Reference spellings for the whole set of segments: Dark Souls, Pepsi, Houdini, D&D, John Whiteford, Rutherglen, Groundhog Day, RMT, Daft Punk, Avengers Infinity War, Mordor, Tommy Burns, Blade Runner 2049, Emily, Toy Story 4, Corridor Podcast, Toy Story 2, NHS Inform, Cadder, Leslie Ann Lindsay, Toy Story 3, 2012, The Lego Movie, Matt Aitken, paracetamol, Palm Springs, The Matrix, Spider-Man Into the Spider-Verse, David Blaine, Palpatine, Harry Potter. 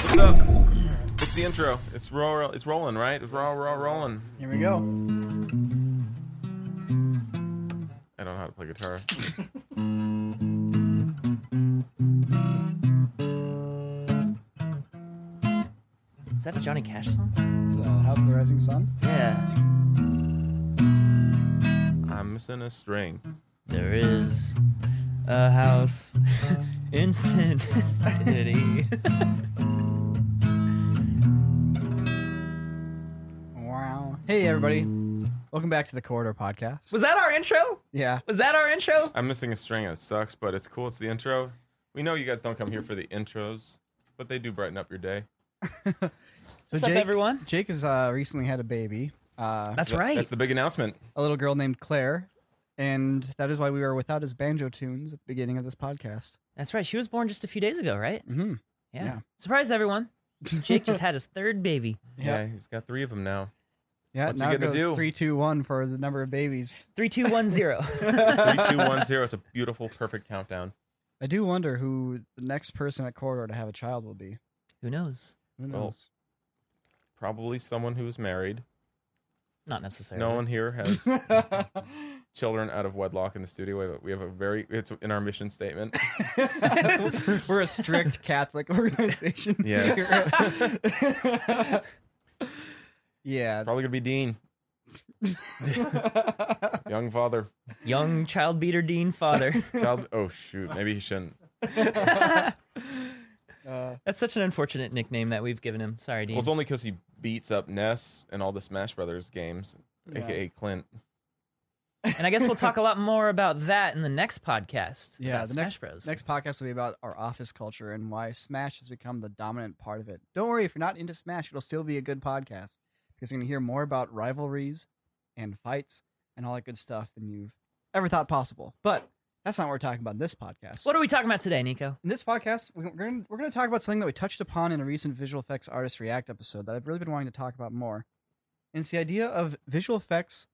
What's up? What's the intro? It's rolling, right? It's rolling. Here we go. I don't know how to play guitar. Is that a Johnny Cash song? It's House of the Rising Sun? Yeah. I'm missing a string. There is a house in Sin City. Wow. Hey, everybody. Welcome back to the Corridor Podcast. Was that our intro? Yeah. Was that our intro? I'm missing a string and it sucks, but it's cool. It's the intro. We know you guys don't come here for the intros, but they do brighten up your day. What's up, everyone? Jake has recently had a baby. That's right. That's the big announcement. A little girl named Claire. And that is why we were without his banjo tunes at the beginning of this podcast. That's right. She was born just a few days ago, right? Mm-hmm. Yeah. Surprise, everyone. Jake just had his third baby. Yeah, he's got three of them now. Yeah, what's now it goes do? 3, 2, 1 for the number of babies. 3, 2, 1, 0. 3, 2, 1, 0. It's a beautiful, perfect countdown. I do wonder who the next person at Corridor to have a child will be. Who knows? Who knows? Well, probably someone who's married. Not necessarily. No one here has children out of wedlock in the studio, but we have it's in our mission statement. We're a strict Catholic organization. Yes. Yeah. It's probably going to be Dean. Young father. Young child beater Dean father. Oh, shoot. Maybe he shouldn't. That's such an unfortunate nickname that we've given him. Sorry, Dean. Well, it's only because he beats up Ness and all the Smash Brothers games, yeah. A.k.a. Clint. And I guess we'll talk a lot more about that in the next podcast. Yeah, the Smash Bros. Next podcast will be about our office culture and why Smash has become the dominant part of it. Don't worry, if you're not into Smash, it'll still be a good podcast because you're going to hear more about rivalries and fights and all that good stuff than you've ever thought possible. But that's not what we're talking about in this podcast. What are we talking about today, Nico? In this podcast, we're going to talk about something that we touched upon in a recent Visual Effects Artist React episode that I've really been wanting to talk about more. And it's the idea of visual effects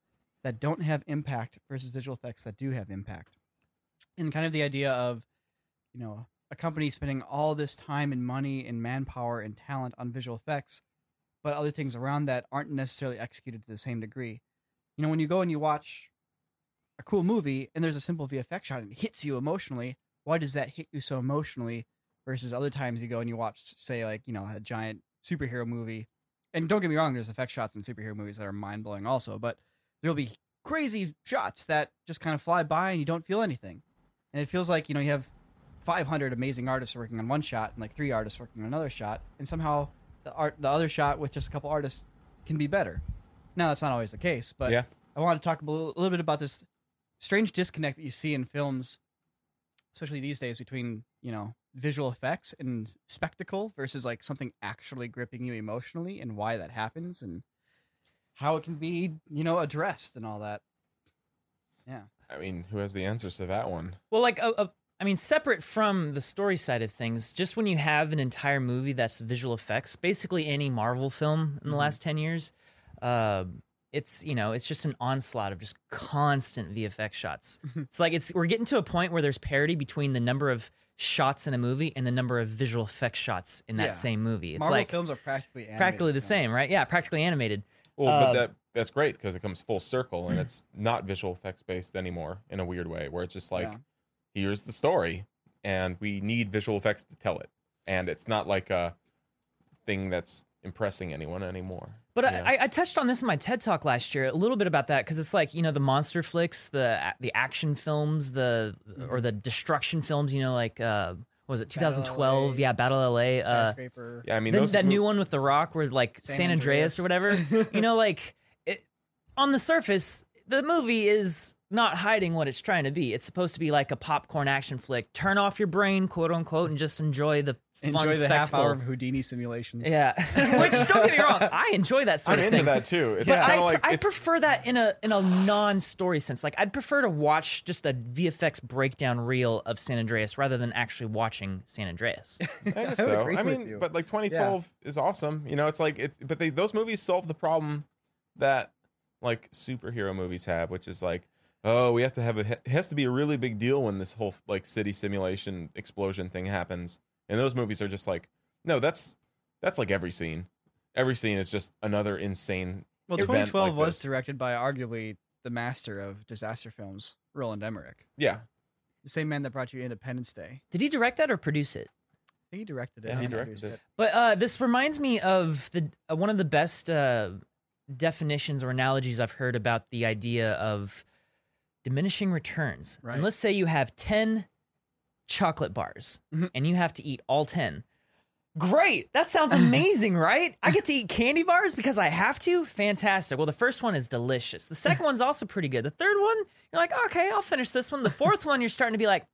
that don't have impact versus visual effects that do have impact. And kind of the idea of, you know, a company spending all this time and money and manpower and talent on visual effects, but other things around that aren't necessarily executed to the same degree. You know, when you go and you watch a cool movie and there's a simple VFX shot and it hits you emotionally, why does that hit you so emotionally versus other times you go and you watch, say, like, you know, a giant superhero movie? And don't get me wrong, there's effect shots in superhero movies that are mind-blowing also, but there'll be crazy shots that just kind of fly by and you don't feel anything. And it feels like, you know, you have 500 amazing artists working on one shot and like 3 artists working on another shot. And somehow the other shot with just a couple artists can be better. Now, that's not always the case, but yeah. I wanted to talk a little bit about this strange disconnect that you see in films, especially these days, between, you know, visual effects and spectacle versus like something actually gripping you emotionally and why that happens and how it can be, you know, addressed and all that. Yeah. I mean, who has the answers to that one? Well, like, I mean, separate from the story side of things, just when you have an entire movie that's visual effects, basically any Marvel film in the last 10 years, it's, you know, it's just an onslaught of just constant VFX shots. It's like we're getting to a point where there's parity between the number of shots in a movie and the number of visual effects shots in that same movie. It's Marvel like films are practically the same, right? Yeah, practically animated. Well, but that's great because it comes full circle and it's not visual effects based anymore in a weird way where it's just like, here's the story and we need visual effects to tell it. And it's not like a thing that's impressing anyone anymore. But yeah. I touched on this in my TED Talk last year, a little bit about that because it's like, you know, the monster flicks, the action films, or the destruction films, you know, like... was it 2012? Battle L.A. Yeah, Battle L.A. Yeah, I mean, that new one with The Rock where, like, San Andreas or whatever. You know, like, on the surface, the movie is not hiding what it's trying to be. It's supposed to be like a popcorn action flick. Turn off your brain, quote-unquote, and just enjoy the fun spectacle. Enjoy the half-hour of Houdini simulations. Yeah. Which, don't get me wrong, I enjoy that sort of thing. I'm into that, too. It's kind of like... I prefer that in a non-story sense. Like, I'd prefer to watch just a VFX breakdown reel of San Andreas rather than actually watching San Andreas. I guess so. I mean, but, like, 2012 is awesome. You know, it's like... But those movies solve the problem that, like, superhero movies have, which is, like, oh, we have to have it has to be a really big deal when this whole like city simulation explosion thing happens. And those movies are just like, no, that's That's like every scene. Every scene is just another insane. Well, 2012 like was directed by arguably the master of disaster films, Roland Emmerich. Yeah. The same man that brought you Independence Day. Did he direct that or produce it? I think he directed it. Yeah, he directed it. But this reminds me of the one of the best definitions or analogies I've heard about the idea of diminishing returns. Right. And let's say you have 10 chocolate bars and you have to eat all 10. Great. That sounds amazing, right? I get to eat candy bars because I have to? Fantastic. Well, the first one is delicious. The second one's also pretty good. The third one, you're like, okay, I'll finish this one. The fourth one, you're starting to be like,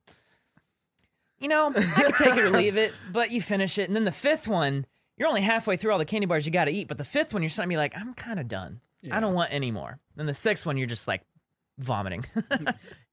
you know, I could take it or leave it, but you finish it. And then the fifth one, you're only halfway through all the candy bars you got to eat. But the fifth one, you're starting to be like, I'm kind of done. Yeah. I don't want any more. And the sixth one, you're just like vomiting.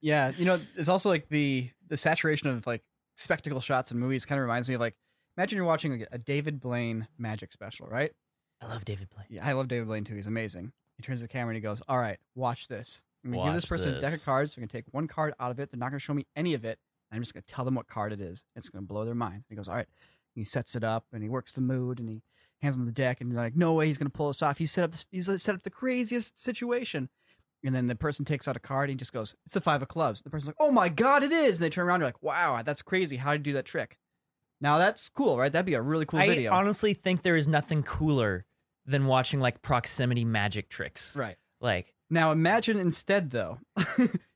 Yeah. You know, it's also like the saturation of like spectacle shots in movies kind of reminds me of like, imagine you're watching a David Blaine magic special, right? I love David Blaine. Yeah, I love David Blaine too. He's amazing. He turns to the camera and he goes, all right, watch this. I'm going to give this person a deck of cards. They're going to take one card out of it. They're not going to show me any of it. I'm just going to tell them what card it is. It's going to blow their minds. And he goes, all right. He sets it up and he works the mood and he hands them the deck and he's like, no way he's going to pull this off. He's set up the craziest situation. And then the person takes out a card and he just goes, it's the five of clubs. The person's like, oh my God, it is. And they turn around and they're like, wow, that's crazy. How did you do that trick? Now that's cool, right? That'd be a really cool video. I honestly think there is nothing cooler than watching like proximity magic tricks. Right. Like now imagine instead though,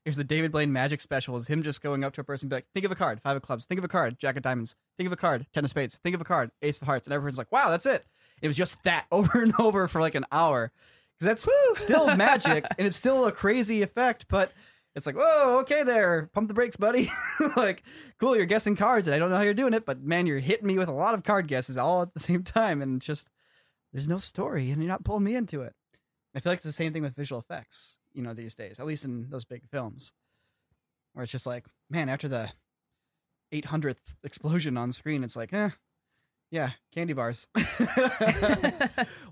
if the David Blaine magic special is him just going up to a person and be like, think of a card, five of clubs, think of a card, jack of diamonds, think of a card, ten of spades, think of a card, ace of hearts, and everyone's like, wow, that's it. It was just that over and over for like an hour. Because that's still magic and it's still a crazy effect, but it's like, whoa, okay there. Pump the brakes, buddy. Like, cool, you're guessing cards, and I don't know how you're doing it, but man, you're hitting me with a lot of card guesses all at the same time, and just, there's no story, and you're not pulling me into it. I feel like it's the same thing with visual effects, you know, these days, at least in those big films, where it's just like, man, after the 800th explosion on screen, it's like, yeah, candy bars.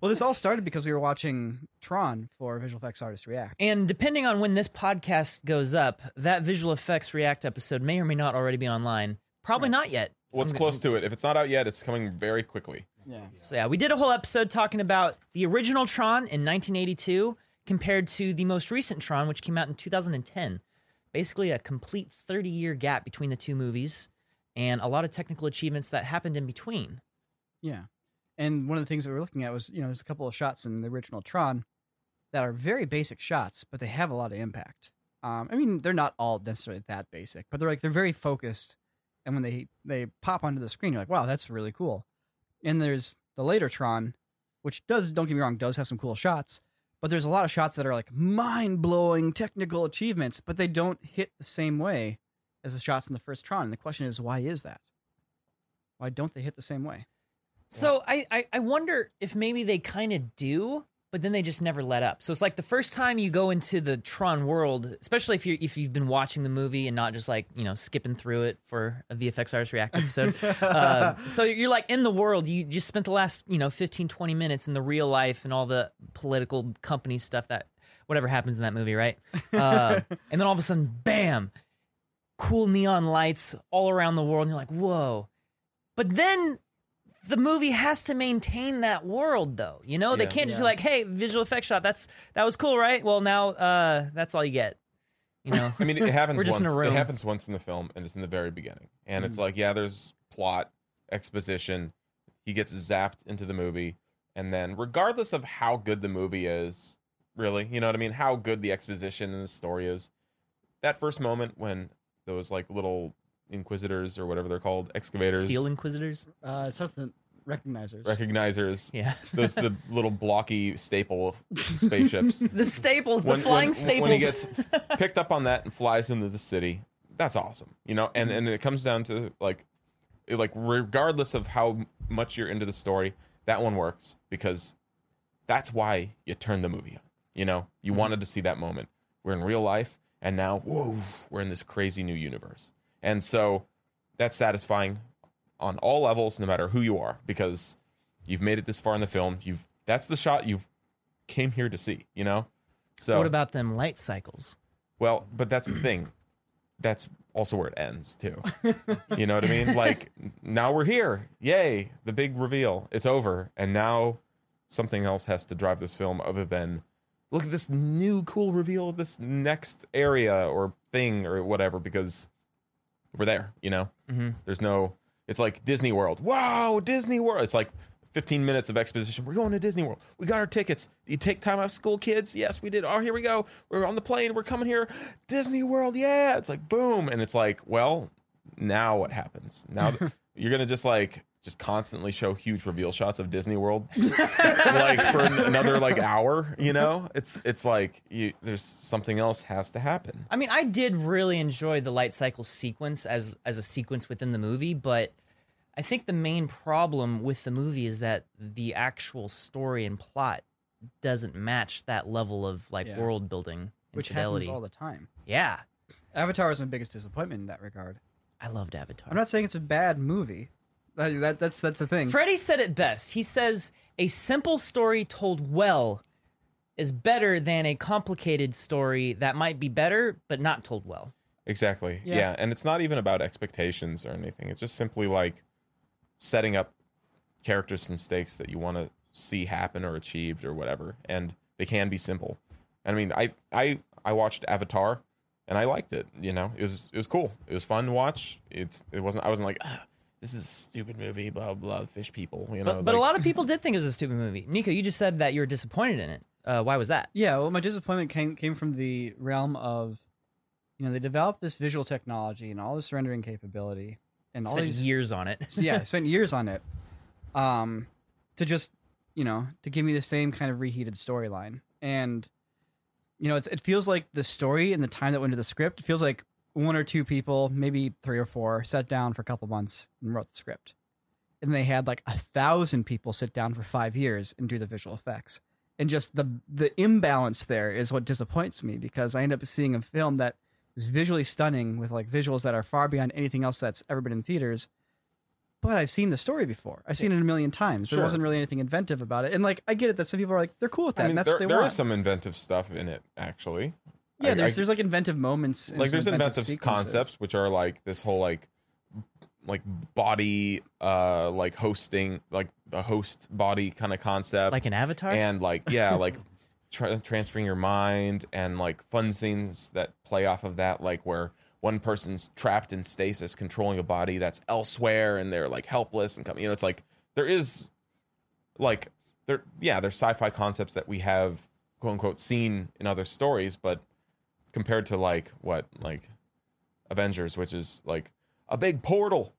Well, this all started because we were watching Tron for Visual Effects Artist React. And depending on when this podcast goes up, that Visual Effects React episode may or may not already be online. Probably not yet. Well, it's close to it. If it's not out yet, it's coming very quickly. Yeah. So yeah, we did a whole episode talking about the original Tron in 1982 compared to the most recent Tron, which came out in 2010. Basically a complete 30-year gap between the two movies and a lot of technical achievements that happened in between. Yeah. And one of the things that we're looking at was, you know, there's a couple of shots in the original Tron that are very basic shots, but they have a lot of impact. I mean, they're not all necessarily that basic, but they're very focused. And when they pop onto the screen, you're like, wow, that's really cool. And there's the later Tron, which does, don't get me wrong, does have some cool shots, but there's a lot of shots that are like mind-blowing technical achievements, but they don't hit the same way as the shots in the first Tron. And the question is, why is that? Why don't they hit the same way? So I wonder if maybe they kind of do, but then they just never let up. So it's like the first time you go into the Tron world, especially if you've been watching the movie and not just like, you know, skipping through it for a VFX Artist React episode. So you're like in the world, you just spent the last, you know, 15, 20 minutes in the real life and all the political company stuff that whatever happens in that movie, right? And then all of a sudden, bam, cool neon lights all around the world. And you're like, whoa. But then the movie has to maintain that world, though. You know, they can't just be like, hey, visual effect shot, that was cool, right? Well, now that's all you get. You know, I mean, it happens once. In a room. It happens once in the film, and it's in the very beginning. And it's like, yeah, there's plot, exposition. He gets zapped into the movie. And then regardless of how good the movie is, really, you know what I mean? How good the exposition and the story is. That first moment when those like little inquisitors or whatever they're called, excavators, steel inquisitors, something, recognizers, yeah. Those the little blocky staple spaceships, the flying staples. When he gets picked up on that and flies into the city, that's awesome, you know. And it comes down to like regardless of how much you're into the story, that one works because that's why you turn the movie on. You know, you wanted to see that moment. We're in real life, and now whoa, we're in this crazy new universe. And so that's satisfying on all levels, no matter who you are, because you've made it this far in the film. That's the shot you've came here to see, you know? So what about them light cycles? Well, but that's the thing. that's also where it ends too. You know what I mean? Like, now we're here. Yay. The big reveal. It's over. And now something else has to drive this film other than, look at this new cool reveal of this next area or thing or whatever, because we're there, you know? Mm-hmm. There's no, it's like Disney World. Wow, Disney World. It's like 15 minutes of exposition. We're going to Disney World. We got our tickets. You take time out of school, kids? Yes, we did. Oh, here we go. We're on the plane. We're coming here. Disney World. Yeah. It's like, boom. And it's like, well, now what happens? Now you're going to just like, just constantly show huge reveal shots of Disney World like for another like hour, you know? It's like you, there's something else has to happen. I mean, I did really enjoy the light cycle sequence as a sequence within the movie, but I think the main problem with the movie is that the actual story and plot doesn't match that level of like world building, which happens all the time. Yeah. Avatar was my biggest disappointment in that regard. I loved Avatar. I'm not saying it's a bad movie. That's the thing. Freddie said it best. He says, a simple story told well is better than a complicated story that might be better, but not told well. Exactly. Yeah. And it's not even about expectations or anything. It's just simply like setting up characters and stakes that you want to see happen or achieved or whatever. And they can be simple. I mean, I watched Avatar and I liked it. You know, it was cool. It was fun to watch. I wasn't like, ah, this is a stupid movie, blah, blah, fish people. You know, but like, a lot of people did think it was a stupid movie. Nico, you just said that you were disappointed in it. Why was that? Yeah, well, my disappointment came from the realm of, you know, they developed this visual technology and all this rendering capability. And spent all these years on it. Yeah, spent years on it to just, you know, to give me the same kind of reheated storyline. And, you know, it feels like the story and the time that went into the script, it feels like one or two people, maybe three or four, sat down for a couple months and wrote the script. And they had like 1,000 people sit down for 5 years and do the visual effects. And just the imbalance there is what disappoints me, because I end up seeing a film that is visually stunning with like visuals that are far beyond anything else that's ever been in theaters. But I've seen the story before. I've seen it a million times. Sure. There wasn't really anything inventive about it. And like, I get it that some people are like, they're cool with that. I mean, and that's what they want. There is some inventive stuff in it, actually. Yeah, there's like inventive moments. Like there's inventive concepts, which are like this whole like body, like hosting, like the host body kind of concept, like an Avatar, and like like transferring your mind, and like fun scenes that play off of that, like where one person's trapped in stasis, controlling a body that's elsewhere, and they're like helpless and coming. You know, it's like there is like there's sci-fi concepts that we have quote unquote seen in other stories, but compared to like what, like Avengers, which is like a big portal,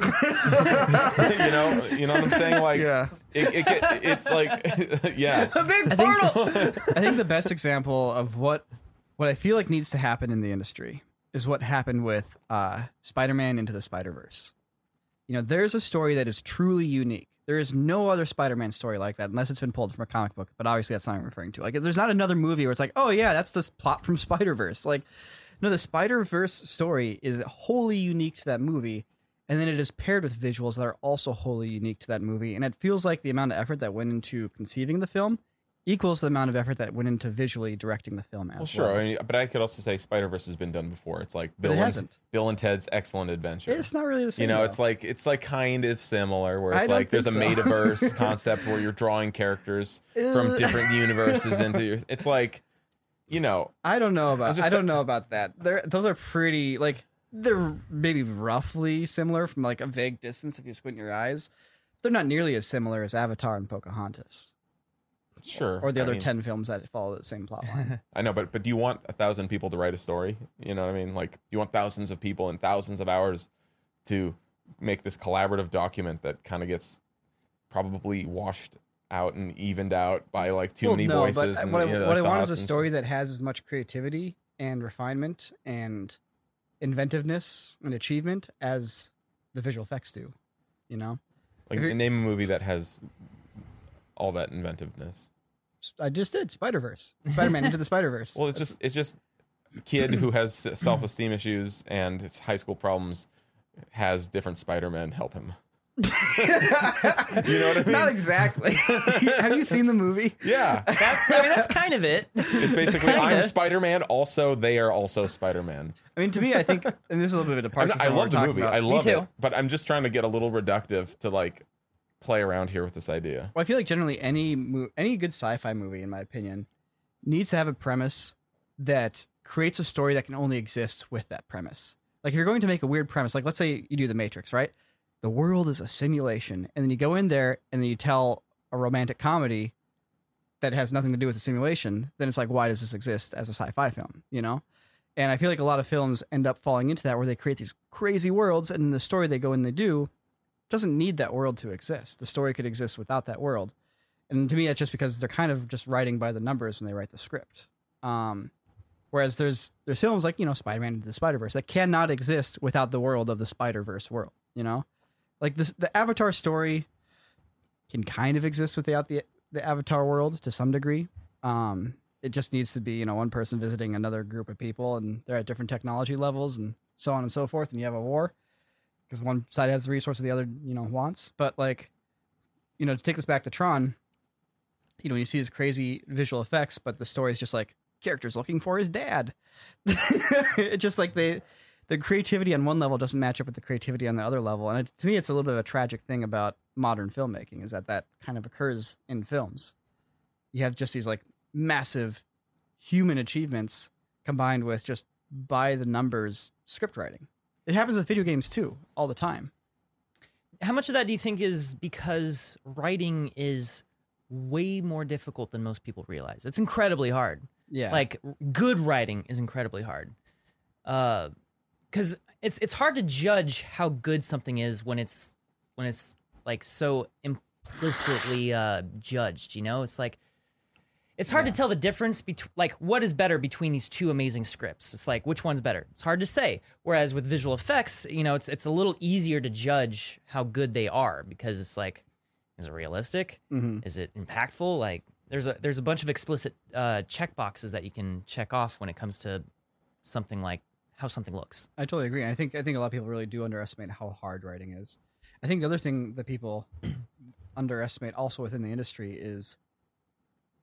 you know what I'm saying? Like, yeah, it's like, yeah, a big portal. I think the best example of what I feel like needs to happen in the industry is what happened with Spider-Man Into the Spider-Verse. You know, there's a story that is truly unique. There is no other Spider-Man story like that, unless it's been pulled from a comic book. But obviously, that's not what I'm referring to. Like, there's not another movie where it's like, oh yeah, that's this plot from Spider-Verse. Like, no, the Spider-Verse story is wholly unique to that movie, and then it is paired with visuals that are also wholly unique to that movie. And it feels like the amount of effort that went into conceiving the film equals the amount of effort that went into visually directing the film. Well, sure, well. I mean, but I could also say Spider-Verse has been done before. It's like Bill and Ted's Excellent Adventure. It's not really the same. You know, though. it's like kind of similar, where it's like there's a metaverse concept where you're drawing characters from different universes into your. It's like, you know, I don't know about that. Those are pretty like they're maybe roughly similar from like a vague distance if you squint your eyes. They're not nearly as similar as Avatar and Pocahontas. Sure. Or the other 10 films that follow the same plot line. I know, but do you want 1,000 people to write a story? You know what I mean? Like, you want thousands of people and thousands of hours to make this collaborative document that kind of gets probably washed out and evened out by like too many voices. But what I want is a story that has as much creativity and refinement and inventiveness and achievement as the visual effects do. You know? Like, name a movie that has all that inventiveness. I just did Spider-Man Into the Spider-Verse. Well, it's just a kid who has self-esteem issues and his high school problems has different Spider-Men help him. You know what I mean? Not exactly. Have you seen the movie? Yeah. That's kind of it. It's basically kinda. I'm Spider-Man. Also, they are also Spider-Man. I mean, to me, I think, and this is a little bit of a departure. I love the movie. About. I love it. But I'm just trying to get a little reductive to like play around here with this idea. Well, I feel like generally any good sci-fi movie, in my opinion, needs to have a premise that creates a story that can only exist with that premise. Like, if you're going to make a weird premise, like let's say you do The Matrix, right? The world is a simulation, and then you go in there and then you tell a romantic comedy that has nothing to do with the simulation. Then it's like, why does this exist as a sci-fi film? You know? And I feel like a lot of films end up falling into that, where they create these crazy worlds, and the story they go in and they do doesn't need that world to exist. The story could exist without that world. And to me, that's just because they're kind of just writing by the numbers when they write the script. Whereas there's films like, you know, Spider-Man Into the Spider-Verse that cannot exist without the world of the Spider-Verse world, you know? Like this, the Avatar story can kind of exist without the Avatar world to some degree. It just needs to be, you know, one person visiting another group of people, and they're at different technology levels and so on and so forth, and you have a war because one side has the resources the other, you know, wants. But like, you know, to take this back to Tron, you know, you see his crazy visual effects, but the story is just like characters looking for his dad. It's just like the creativity on one level doesn't match up with the creativity on the other level. And to me, it's a little bit of a tragic thing about modern filmmaking, is that kind of occurs in films. You have just these like massive human achievements combined with just by the numbers script writing. It happens with video games too, all the time. How much of that do you think is because writing is way more difficult than most people realize? It's incredibly hard. Yeah. Like, good writing is incredibly hard. Because it's hard to judge how good something is when it's like so implicitly judged. You know, it's like it's hard to tell the difference between like what is better between these two amazing scripts. It's like, which one's better? It's hard to say. Whereas with visual effects, you know, it's a little easier to judge how good they are, because it's like, is it realistic? Mm-hmm. Is it impactful? Like there's a bunch of explicit checkboxes that you can check off when it comes to something like how something looks. I totally agree. I think a lot of people really do underestimate how hard writing is. I think the other thing that people underestimate also within the industry is,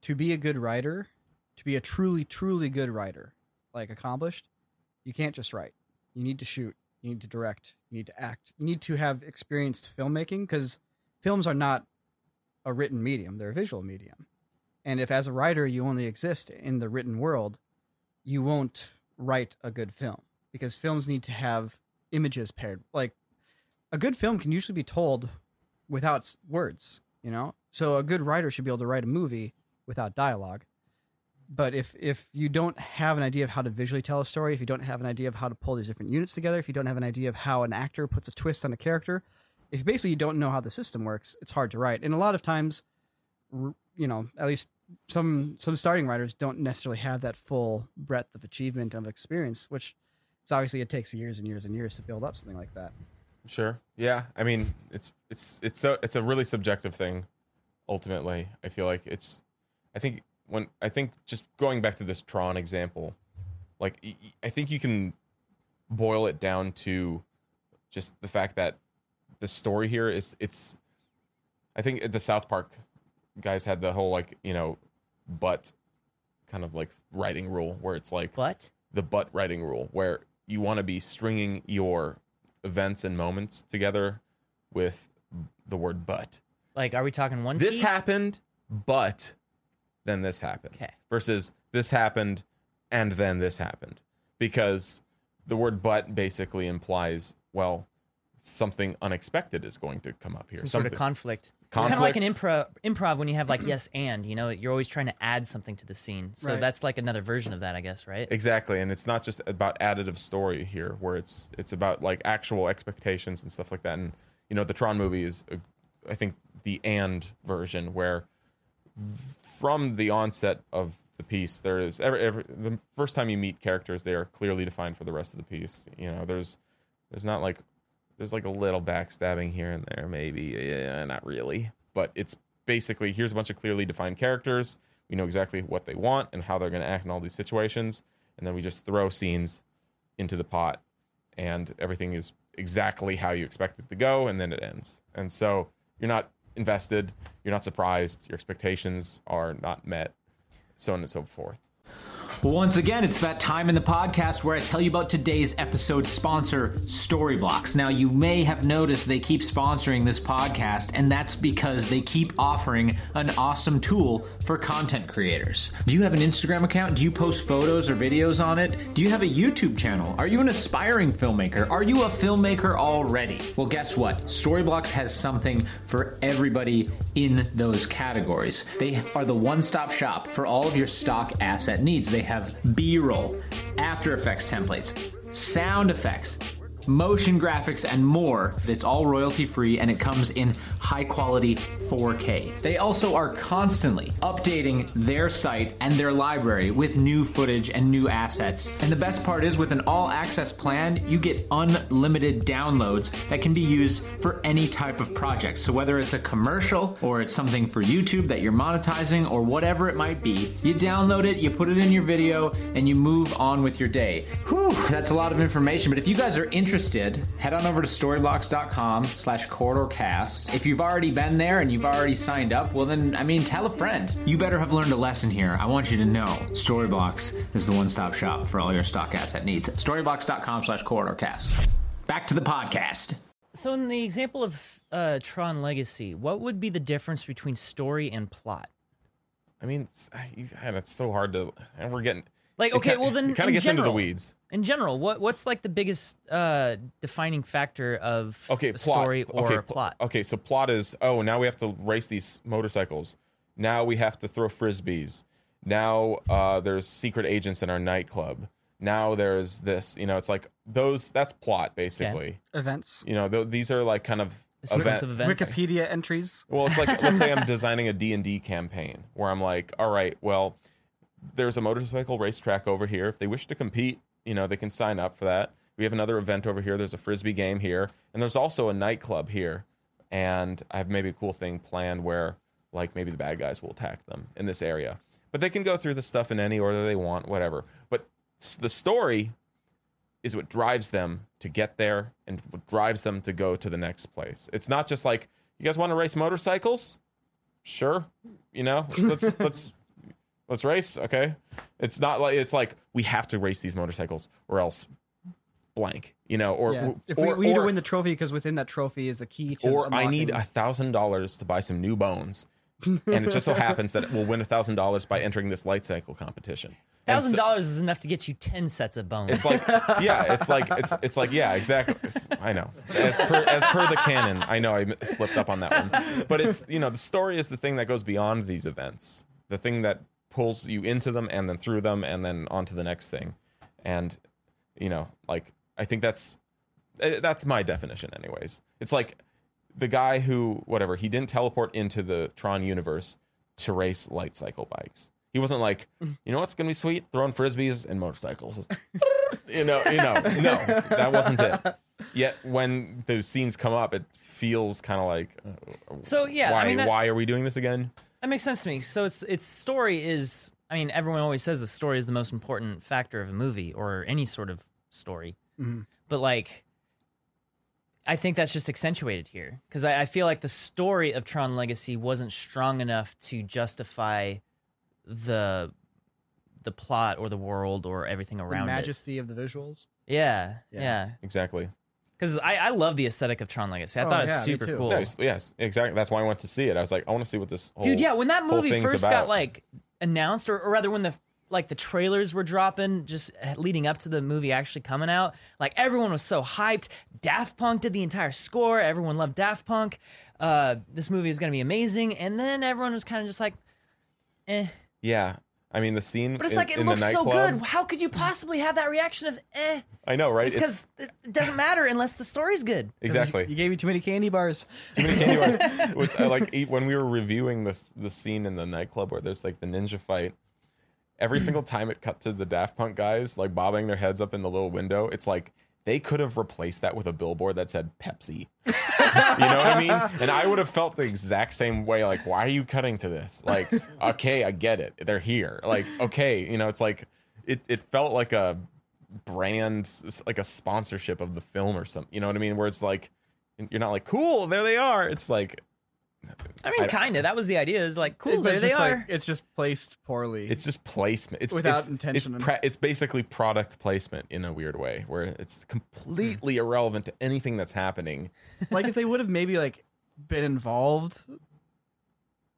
to be a good writer, to be a truly, truly good writer, like accomplished, you can't just write. You need to shoot. You need to direct. You need to act. You need to have experienced filmmaking, because films are not a written medium. They're a visual medium. And if as a writer you only exist in the written world, you won't write a good film, because films need to have images paired. Like, a good film can usually be told without words, you know? So a good writer should be able to write a movie without dialogue. But if you don't have an idea of how to visually tell a story, if you don't have an idea of how to pull these different units together, if you don't have an idea of how an actor puts a twist on a character, if basically you don't know how the system works, it's hard to write. And a lot of times, you know, at least some starting writers don't necessarily have that full breadth of achievement, of experience, which it's obviously it takes years and years and years to build up something like that. Sure. Yeah. I mean, it's a really subjective thing. Ultimately, I feel like I think just going back to this Tron example, like I think you can boil it down to just the fact that the story here is I think the South Park guys had the whole, like, you know, butt kind of like writing rule, where it's like the butt writing rule, where you want to be stringing your events and moments together with the word but. Like, are we talking one? This happened, but then this happened. Okay. Versus this happened and then this happened, because the word but basically implies, well, something unexpected is going to come up here. Some sort of conflict. It's kind of like an improv when you have like yes and, you know, you're always trying to add something to the scene. So That's like another version of that, I guess, right? Exactly. And it's not just about additive story here, where it's about like actual expectations and stuff like that. And, you know, the Tron movie is, I think, the and version, where from the onset of the piece, there is the first time you meet characters, they are clearly defined for the rest of the piece. You know, there's not like, there's like a little backstabbing here and there, maybe. Yeah, not really. But it's basically, here's a bunch of clearly defined characters. We know exactly what they want and how they're going to act in all these situations. And then we just throw scenes into the pot, and everything is exactly how you expect it to go, and then it ends. And so you're not invested, you're not surprised, your expectations are not met, so on and so forth. Well, once again, it's that time in the podcast where I tell you about today's episode sponsor, Storyblocks. Now, you may have noticed they keep sponsoring this podcast, and that's because they keep offering an awesome tool for content creators. Do you have an Instagram account? Do you post photos or videos on it? Do you have a YouTube channel? Are you an aspiring filmmaker? Are you a filmmaker already? Well, guess what? Storyblocks has something for everybody in those categories. They are the one-stop shop for all of your stock asset needs. They have B-roll, After Effects templates, sound effects, motion graphics, and more. It's all royalty-free, and it comes in high-quality 4K. They also are constantly updating their site and their library with new footage and new assets. And the best part is, with an all-access plan, you get unlimited downloads that can be used for any type of project. So whether it's a commercial or it's something for YouTube that you're monetizing or whatever it might be, you download it, you put it in your video, and you move on with your day. Whew, that's a lot of information, but if you guys are interested, head on over to storyblocks.com/corridorcast. If you've already been there and you've already signed up, well then, I mean, tell a friend. You better have learned a lesson here. I want you to know Storyblocks is the one-stop shop for all your stock asset needs. Storyblocks.com/corridorcast. Back to the podcast. So in the example of Tron Legacy, what would be the difference between story and plot? I mean, it's so hard to, and we're getting... Like, okay, well then, kind of gets into the weeds. In general, what's like the biggest defining factor of story or plot? Okay, so plot is, oh, now we have to race these motorcycles. Now we have to throw frisbees. Now there's secret agents in our nightclub. Now there's this, you know, it's like those. That's plot, basically. Okay. Events. You know, these are like kind of events. Wikipedia entries. Well, it's like, let's say I'm designing a D&D campaign where I'm like, all right, well, there's a motorcycle racetrack over here. If they wish to compete, you know, they can sign up for that. We have another event over here. There's a Frisbee game here. And there's also a nightclub here. And I have maybe a cool thing planned where, like, maybe the bad guys will attack them in this area. But they can go through this stuff in any order they want, whatever. But the story is what drives them to get there and what drives them to go to the next place. It's not just like, you guys want to race motorcycles? Sure. You know, let's race. Okay. It's not like, it's like, we have to race these motorcycles or else blank, you know, or, yeah. If we need to win the trophy, because within that trophy is the key to, or unlocking. I need $1,000 to buy some new bones. And it just so happens that we'll win $1,000 by entering this light cycle competition. $1,000 is enough to get you 10 sets of bones. It's like, yeah, it's like, yeah, exactly. I know. As per the canon, I know I slipped up on that one, but it's, you know, the story is the thing that goes beyond these events, the thing that pulls you into them and then through them and then onto the next thing. And, you know, like, I think that's my definition anyways. It's like the guy who, whatever, he didn't teleport into the Tron universe to race light cycle bikes. He wasn't like, you know what's going to be sweet? Throwing Frisbees and motorcycles. No, that wasn't it. Yet when those scenes come up, it feels kind of like, so yeah, why are we doing this again? That makes sense to me. So it's story is, I mean, everyone always says the story is the most important factor of a movie or any sort of story. Mm-hmm. But like, I think that's just accentuated here because I feel like the story of Tron Legacy wasn't strong enough to justify the plot or the world or everything around it. The majesty of the visuals. Yeah. Exactly. Because I love the aesthetic of Tron Legacy. I thought it was super cool. Yes, exactly. That's why I went to see it. I was like, I want to see what this whole thing's about. Dude, yeah, when that movie first got like announced, or rather when the trailers were dropping, just leading up to the movie actually coming out, like everyone was so hyped. Daft Punk did the entire score. Everyone loved Daft Punk. This movie is going to be amazing. And then everyone was kind of just like, eh. Yeah. I mean, the scene in the nightclub. But it's like, it looks so good. How could you possibly have that reaction of, eh? I know, right? Because it doesn't matter unless the story's good. Exactly. You gave me too many candy bars. Like, when we were reviewing the scene in the nightclub where there's, like, the ninja fight, every single time it cut to the Daft Punk guys, like, bobbing their heads up in the little window, it's like, they could have replaced that with a billboard that said Pepsi. You know what I mean? And I would have felt the exact same way. Like, why are you cutting to this? Like, okay, I get it. They're here. Like, okay. You know, it's like, it felt like a brand, like a sponsorship of the film or something. You know what I mean? Where it's like, you're not like, cool, there they are. It's like, I mean, kind of. That was the idea. It's like, cool, there they are. Like, it's just placed poorly. It's just placement. It's without intention. It's basically product placement in a weird way, where it's completely irrelevant to anything that's happening. Like, if they would have maybe like been involved.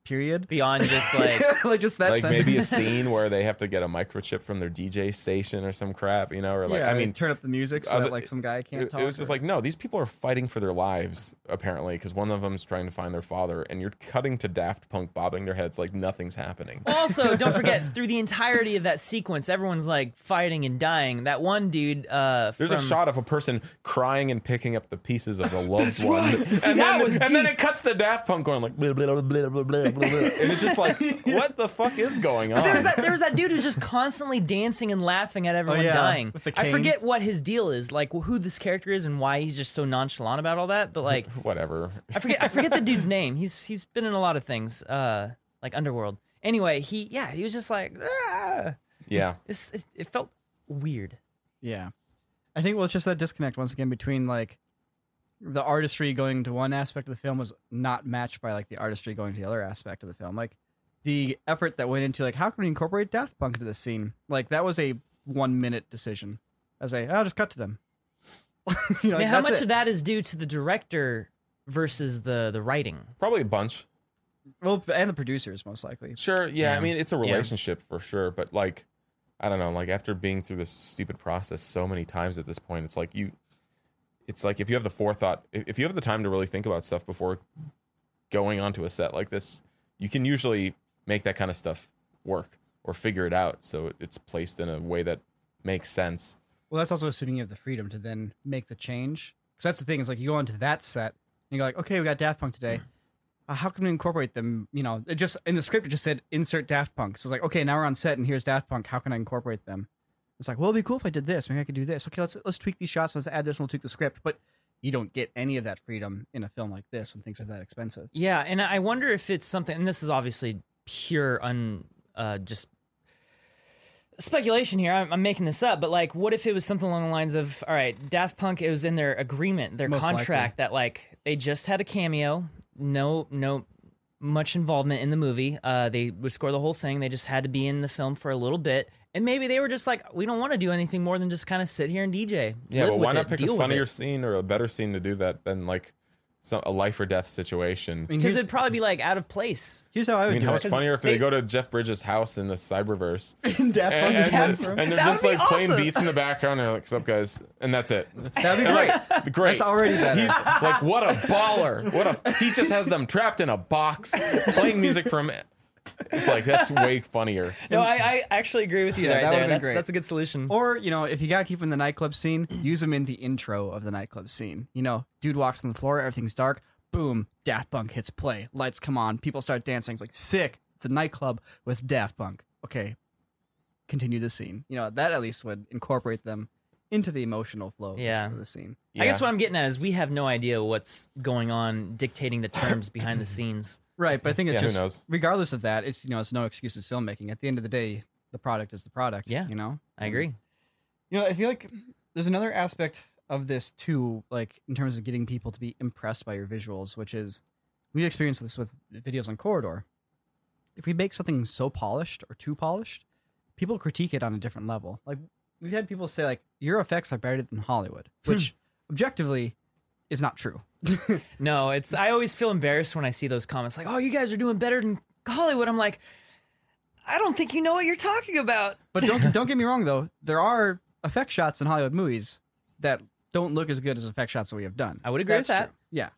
Period. Beyond just like, like just that. Like sentence. Maybe a scene where they have to get a microchip from their DJ station or some crap, you know? Or like, yeah, I mean, turn up the music so that like some guy can't talk. It was just like, no, these people are fighting for their lives apparently, because one of them's trying to find their father, and you're cutting to Daft Punk bobbing their heads like nothing's happening. Also, don't forget, through the entirety of that sequence, everyone's like fighting and dying. That one dude, there's a shot of a person crying and picking up the pieces of the loved one, right. See, and then it cuts to Daft Punk going like blah, blah, blah, blah, blah. And it's just like, what the fuck is going on? There was that dude who's just constantly dancing and laughing at everyone dying. I forget what his deal is, like who this character is and why he's just so nonchalant about all that. But like, whatever. I forget the dude's name. He's been in a lot of things, like Underworld. Anyway, he was just like, ah. Yeah. It felt weird. Yeah, I think it's just that disconnect once again between like. The artistry going to one aspect of the film was not matched by like the artistry going to the other aspect of the film. Like the effort that went into like, how can we incorporate Daft Punk into this scene? Like that was a 1 minute decision. I was like, I'll just cut to them. You know, like, how much of that is due to the director versus the writing? Probably a bunch. Well, and the producers most likely. Sure. Yeah. I mean, it's a relationship for sure. But like, I don't know, like after being through this stupid process so many times at this point, it's like it's like if you have the forethought, if you have the time to really think about stuff before going onto a set like this, you can usually make that kind of stuff work or figure it out so it's placed in a way that makes sense. Well, that's also assuming you have the freedom to then make the change. Because that's the thing, is like you go onto that set and you're like, okay, we got Daft Punk today. How can we incorporate them? You know, it just in the script, it just said insert Daft Punk. So it's like, okay, now we're on set and here's Daft Punk. How can I incorporate them? It's like, well, it'd be cool if I did this. Maybe I could do this. Okay, let's tweak these shots. Let's add this. We'll tweak the script. But you don't get any of that freedom in a film like this when things are that expensive. Yeah, and I wonder if it's something. And this is obviously pure just speculation here. I'm making this up. But like, what if it was something along the lines of, all right, Daft Punk. It was in their agreement, their contract, that like they just had a cameo. No, much involvement in the movie. They would score the whole thing. They just had to be in the film for a little bit. And maybe they were just like, we don't want to do anything more than just kind of sit here and DJ. Yeah, but why not pick a funnier scene or a better scene to do that than like a life or death situation? Because it'd probably be like out of place. Here's how I would do it. I mean, how much funnier if they go to Jeff Bridges' house in the Cyberverse. And they're just like playing beats in the background. They're like, what's up, guys? And that's it. That'd be great. Great. That's already better. He's like, what a baller. He just has them trapped in a box playing music from... It's like, that's way funnier. No, I actually agree with you there. That's a good solution. Or, you know, if you got to keep in the nightclub scene, use them in the intro of the nightclub scene. You know, dude walks on the floor, everything's dark. Boom, Daft Punk hits play. Lights come on. People start dancing. It's like, sick. It's a nightclub with Daft Punk. Okay, continue the scene. You know, that at least would incorporate them into the emotional flow of the scene. Yeah. I guess what I'm getting at is we have no idea what's going on dictating the terms behind the scenes. Right, but I think it's just, regardless of that, it's, you know, it's no excuses filmmaking. At the end of the day, the product is the product. Yeah, you know, I agree. You know, I feel like there's another aspect of this too, like in terms of getting people to be impressed by your visuals, which is we experience this with videos on Corridor. If we make something so polished or too polished, people critique it on a different level. Like we've had people say, like, your effects are better than Hollywood, which objectively is not true. No, I always feel embarrassed when I see those comments like, oh, you guys are doing better than Hollywood. I'm like, I don't think you know what you're talking about. But don't get me wrong, though. There are effect shots in Hollywood movies that don't look as good as effect shots that we have done. I would agree with that. True. Yeah.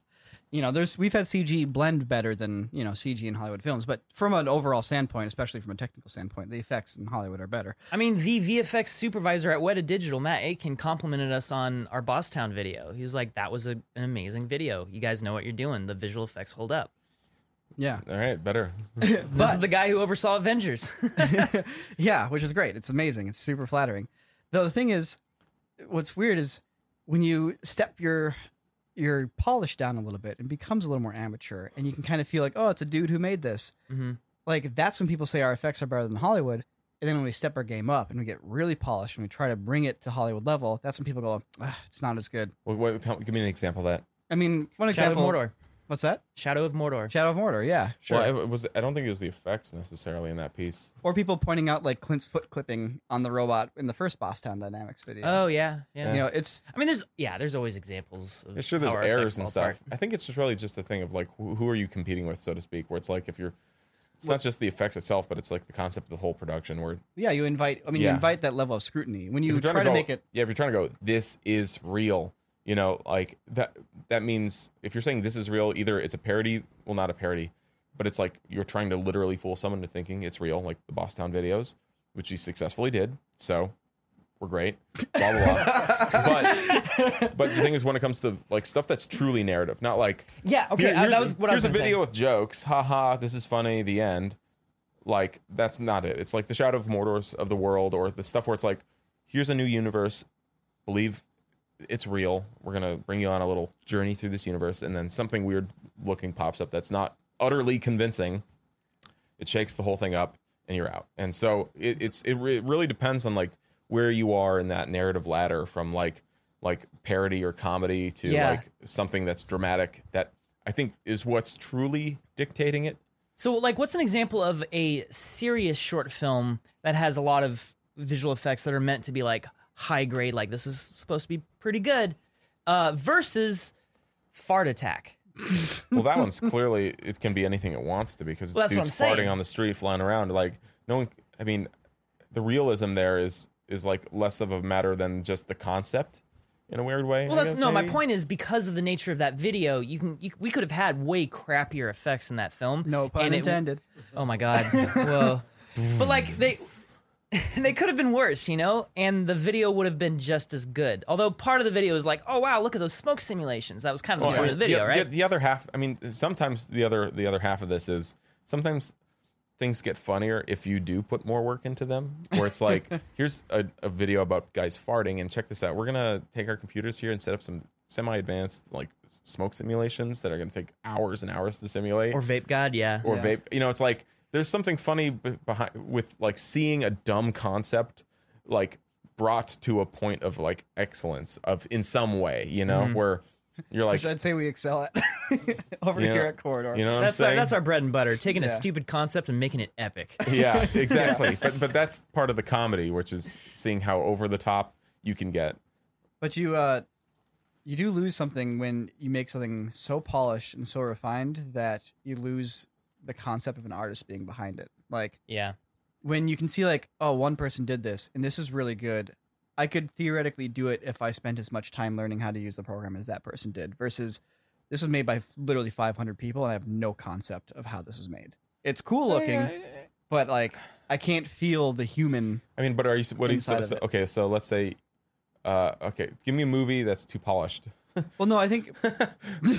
You know, we've had CG blend better than, you know, CG in Hollywood films. But from an overall standpoint, especially from a technical standpoint, the effects in Hollywood are better. I mean, the VFX supervisor at Weta Digital, Matt Aitken, complimented us on our Bosstown video. He was like, that was an amazing video. You guys know what you're doing. The visual effects hold up. Yeah. All right, better. This is the guy who oversaw Avengers. Yeah, which is great. It's amazing. It's super flattering. Though the thing is, what's weird is when you step you're polished down a little bit and becomes a little more amateur, and you can kind of feel like, oh, it's a dude who made this. Mm-hmm. Like, that's when people say our effects are better than Hollywood. And then when we step our game up and we get really polished and we try to bring it to Hollywood level, that's when people go, it's not as good. Give me an example of that. I mean, one example. Shadow of Mordor. What's that? Shadow of Mordor. Shadow of Mordor, yeah. Sure. Well, I don't think it was the effects necessarily in that piece. Or people pointing out like Clint's foot clipping on the robot in the first Boss Town Dynamics video. Oh, yeah. Yeah. You know, it's... I mean, there's always examples of there's errors and stuff. I think it's just really just the thing of like, who are you competing with, so to speak, where it's like if you're... It's not just the effects itself, but it's like the concept of the whole production. Where you invite that level of scrutiny when you try to make it. Yeah, if you're trying to go, this is real. You know, like that means if you're saying this is real, either it's a parody, well, not a parody, but it's like you're trying to literally fool someone into thinking it's real, like the Boss Town videos, which he successfully did. So we're great, blah blah blah. But the thing is, when it comes to like stuff that's truly narrative, not like here's a video with jokes, haha, this is funny, the end. Like that's not it. It's like the Shadow of Mordor of the world, or the stuff where it's like, here's a new universe, believe it's real. We're gonna bring you on a little journey through this universe, and then something weird looking pops up that's not utterly convincing. It shakes the whole thing up, and you're out. And so it really depends on like where you are in that narrative ladder from like parody or comedy to like something that's dramatic, that I think is what's truly dictating it. So like, what's an example of a serious short film that has a lot of visual effects that are meant to be like high grade, like this is supposed to be pretty good, versus Fart Attack? Well, that one's clearly, it can be anything it wants to be, because it's dudes farting on the street, flying around. Like no one, I mean, the realism there is like less of a matter than just the concept in a weird way. Well, my point is, because of the nature of that video, we could have had way crappier effects in that film. No pun intended. Oh my God. Whoa. But like they could have been worse, you know, and the video would have been just as good. Although part of the video is like, oh wow, look at those smoke simulations. That was kind of part of the video, right? The other half, I mean, sometimes the other half of this is sometimes things get funnier if you do put more work into them, where it's like, here's a video about guys farting, and check this out. We're going to take our computers here and set up some semi-advanced like smoke simulations that are going to take hours and hours to simulate. Or Vape God, yeah. Or Vape. You know, it's like there's something funny behind with like seeing a dumb concept like brought to a point of like excellence of in some way, you know, where... You're like, I'd say we excel at over here at Corridor. You know what I'm saying? That's our bread and butter, taking a stupid concept and making it epic. Yeah, exactly. Yeah. But that's part of the comedy, which is seeing how over the top you can get. But you do lose something when you make something so polished and so refined that you lose the concept of an artist being behind it. Like, yeah, when you can see like, oh, one person did this and this is really good. I could theoretically do it if I spent as much time learning how to use the program as that person did, versus this was made by literally 500 people and I have no concept of how this is made. It's cool looking, but like I can't feel the human. I mean, but are you, what do you say? Okay, so let's say, give me a movie that's too polished. Well, no, I think a movie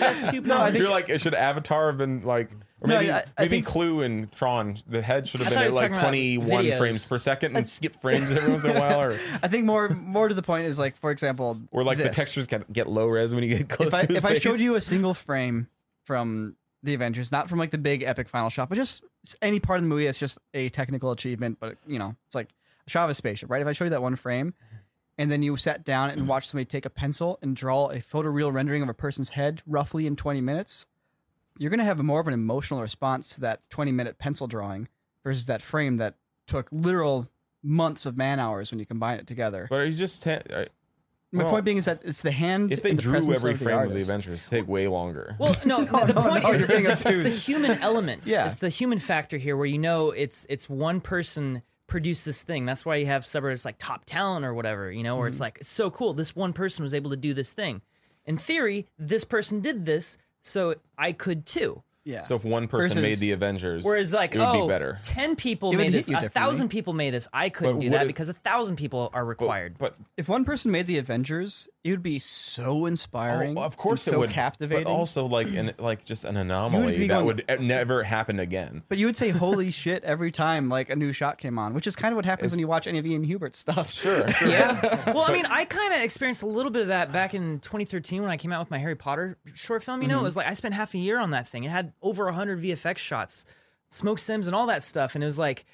that's too polished. You're like, should Avatar have been like, or maybe I think Clue and Tron, the head should have been at like 21 frames per second and skip frames every once in a while. Or I think more to the point is like, for example, or like the textures get low res when you get close to his face. I showed you a single frame from the Avengers, not from like the big epic final shot, but just any part of the movie that's just a technical achievement, but you know, it's like a shot of a spaceship, right? If I show you that one frame, and then you sat down and watched somebody take a pencil and draw a photoreal rendering of a person's head roughly in 20 minutes, you're going to have more of an emotional response to that 20-minute pencil drawing versus that frame that took literal months of man-hours when you combine it together. But are you just... My point being is that it's the hand. If they drew every frame of the Avengers, it'd take way longer. Well, no, the point is the human element. Yeah. It's the human factor here, where you know it's one person... produce this thing. That's why you have subreddits like Top Talent or whatever, you know, where it's like, it's so cool, this one person was able to do this thing. In theory, this person did this, so I could too. Yeah. So if one person made the Avengers, whereas like, it would be better. 10 people made this, 1,000 people made this, I couldn't do that because 1,000 people are required. But if one person made the Avengers, it would be so inspiring. Of course it would. So captivating. But also like just an anomaly that would never happen again. But you would say, holy shit, every time like a new shot came on, which is kind of what happens when you watch any of Ian Hubert's stuff. Sure. Yeah. Well, I mean, I kind of experienced a little bit of that back in 2013 when I came out with my Harry Potter short film. You know, it was like, I spent half a year on that thing. It had over 100 VFX shots, smoke sims and all that stuff. And it was like,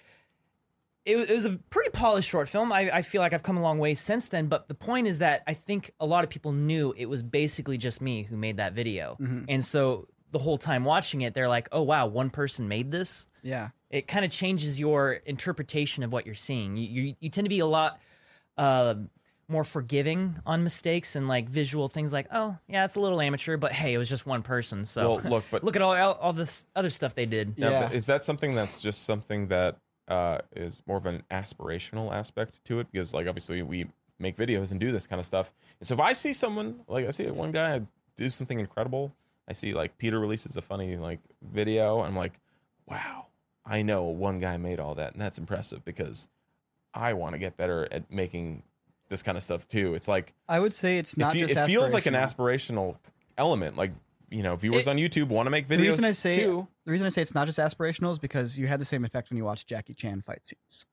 it was a pretty polished short film. I feel like I've come a long way since then, but the point is that I think a lot of people knew it was basically just me who made that video. Mm-hmm. And so the whole time watching it, they're like, oh, wow, one person made this? Yeah. It kind of changes your interpretation of what you're seeing. You tend to be a lot more forgiving on mistakes and like visual things like, oh, yeah, it's a little amateur, but hey, it was just one person. So well, look, but look at all this other stuff they did. Yeah, yeah. But is that something that's just something that is more of an aspirational aspect to it? Because like obviously we make videos and do this kind of stuff. And so if I see someone, like I see one guy do something incredible, I see like Peter releases a funny like video, and I'm like, wow, I know one guy made all that, and that's impressive because I want to get better at making this kind of stuff too. It's like I would say it's not just it feels like an aspirational element. Like, you know, viewers on YouTube want to make videos. The reason I say it's not just aspirational is because you had the same effect when you watched Jackie Chan fight scenes.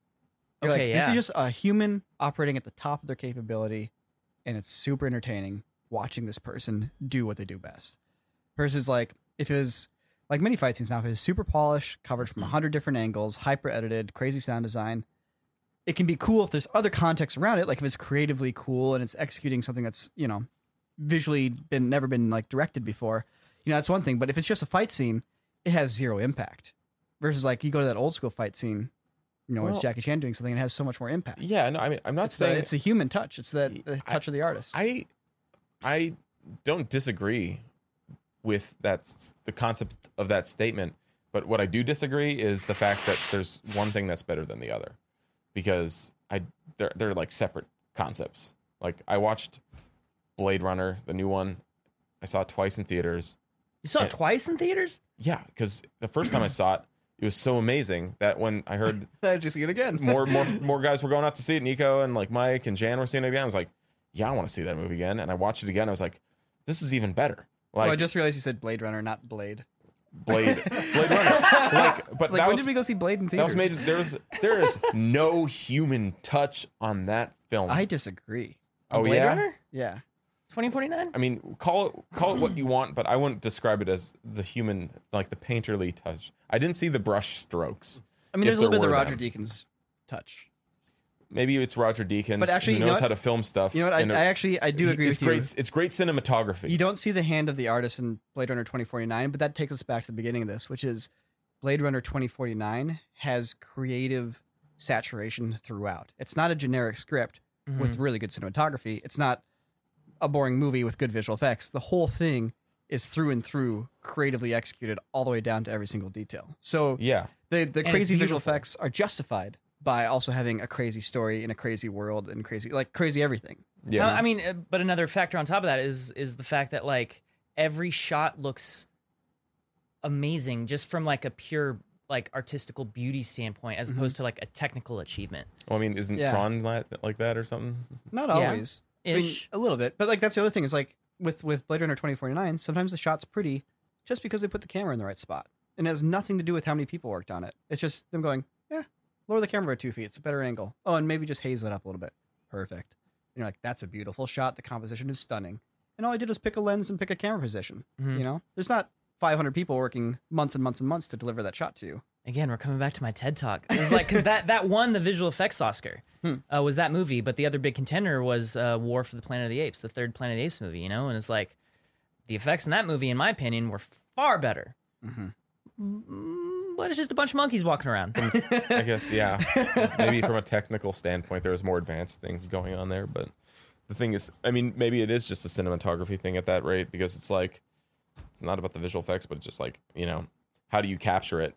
You're okay, like, yeah. This is just a human operating at the top of their capability, and it's super entertaining watching this person do what they do best. Versus like if it was like many fight scenes now, if it was super polished, covered from 100 different angles, hyper edited, crazy sound design. It can be cool if there's other context around it, like if it's creatively cool and it's executing something that's, you know, visually never been like directed before. You know, that's one thing. But if it's just a fight scene, it has zero impact. Versus like you go to that old school fight scene, you know, well, it's Jackie Chan doing something, and it has so much more impact. Yeah, no, I mean, I'm not saying it's the human touch. It's the touch of the artist. I don't disagree with the concept of that statement, but what I do disagree is the fact that there's one thing that's better than the other. Because they're like separate concepts. Like I watched Blade Runner, the new one. I saw it twice in theaters. You saw it twice in theaters? Yeah, because the first time I saw it, it was so amazing that when I heard I just see it again. more guys were going out to see it. Nico and like Mike and Jan were seeing it again. I was like, yeah, I want to see that movie again. And I watched it again. I was like, this is even better. Like, oh, I just realized you said Blade Runner, not Blade. Blade Runner. Like, but when did we go see Blade in theaters? There is no human touch on that film. I disagree. Oh, Blade Runner? Yeah. 2049? I mean, call it what you want, but I wouldn't describe it as the human, like the painterly touch. I didn't see the brush strokes. I mean, there's a little bit of Roger Deakins touch. Maybe it's Roger Deakins, but actually, who knows how to film stuff. You know what? I do agree with you. It's great cinematography. You don't see the hand of the artist in Blade Runner 2049, but that takes us back to the beginning of this, which is Blade Runner 2049 has creative saturation throughout. It's not a generic script mm-hmm. with really good cinematography. It's not a boring movie with good visual effects. The whole thing is through and through creatively executed all the way down to every single detail. So yeah, the crazy visual effects are justified by also having a crazy story in a crazy world and crazy everything. Yeah, I mean, but another factor on top of that is the fact that like every shot looks amazing just from like a pure like artistical beauty standpoint as mm-hmm. opposed to like a technical achievement. Well, I mean, isn't Tron like that or something? Not always. Yeah. I mean, a little bit, but like that's the other thing is like with Blade Runner 2049, sometimes the shot's pretty just because they put the camera in the right spot, and it has nothing to do with how many people worked on it. It's just them going, yeah. Lower the camera by 2 feet. It's a better angle. Oh, and maybe just haze that up a little bit. Perfect. And you're like, that's a beautiful shot. The composition is stunning. And all I did was pick a lens and pick a camera position. Mm-hmm. You know, there's not 500 people working months and months and months to deliver that shot to you. Again, we're coming back to my TED Talk. It was like, because that won the visual effects Oscar was that movie. But the other big contender was War for the Planet of the Apes, the third Planet of the Apes movie, you know? And it's like the effects in that movie, in my opinion, were far better. Mm-hmm. But it's just a bunch of monkeys walking around. I guess, yeah. Maybe from a technical standpoint, there was more advanced things going on there. But the thing is, I mean, maybe it is just a cinematography thing at that rate because it's like, it's not about the visual effects, but it's just like, you know, how do you capture it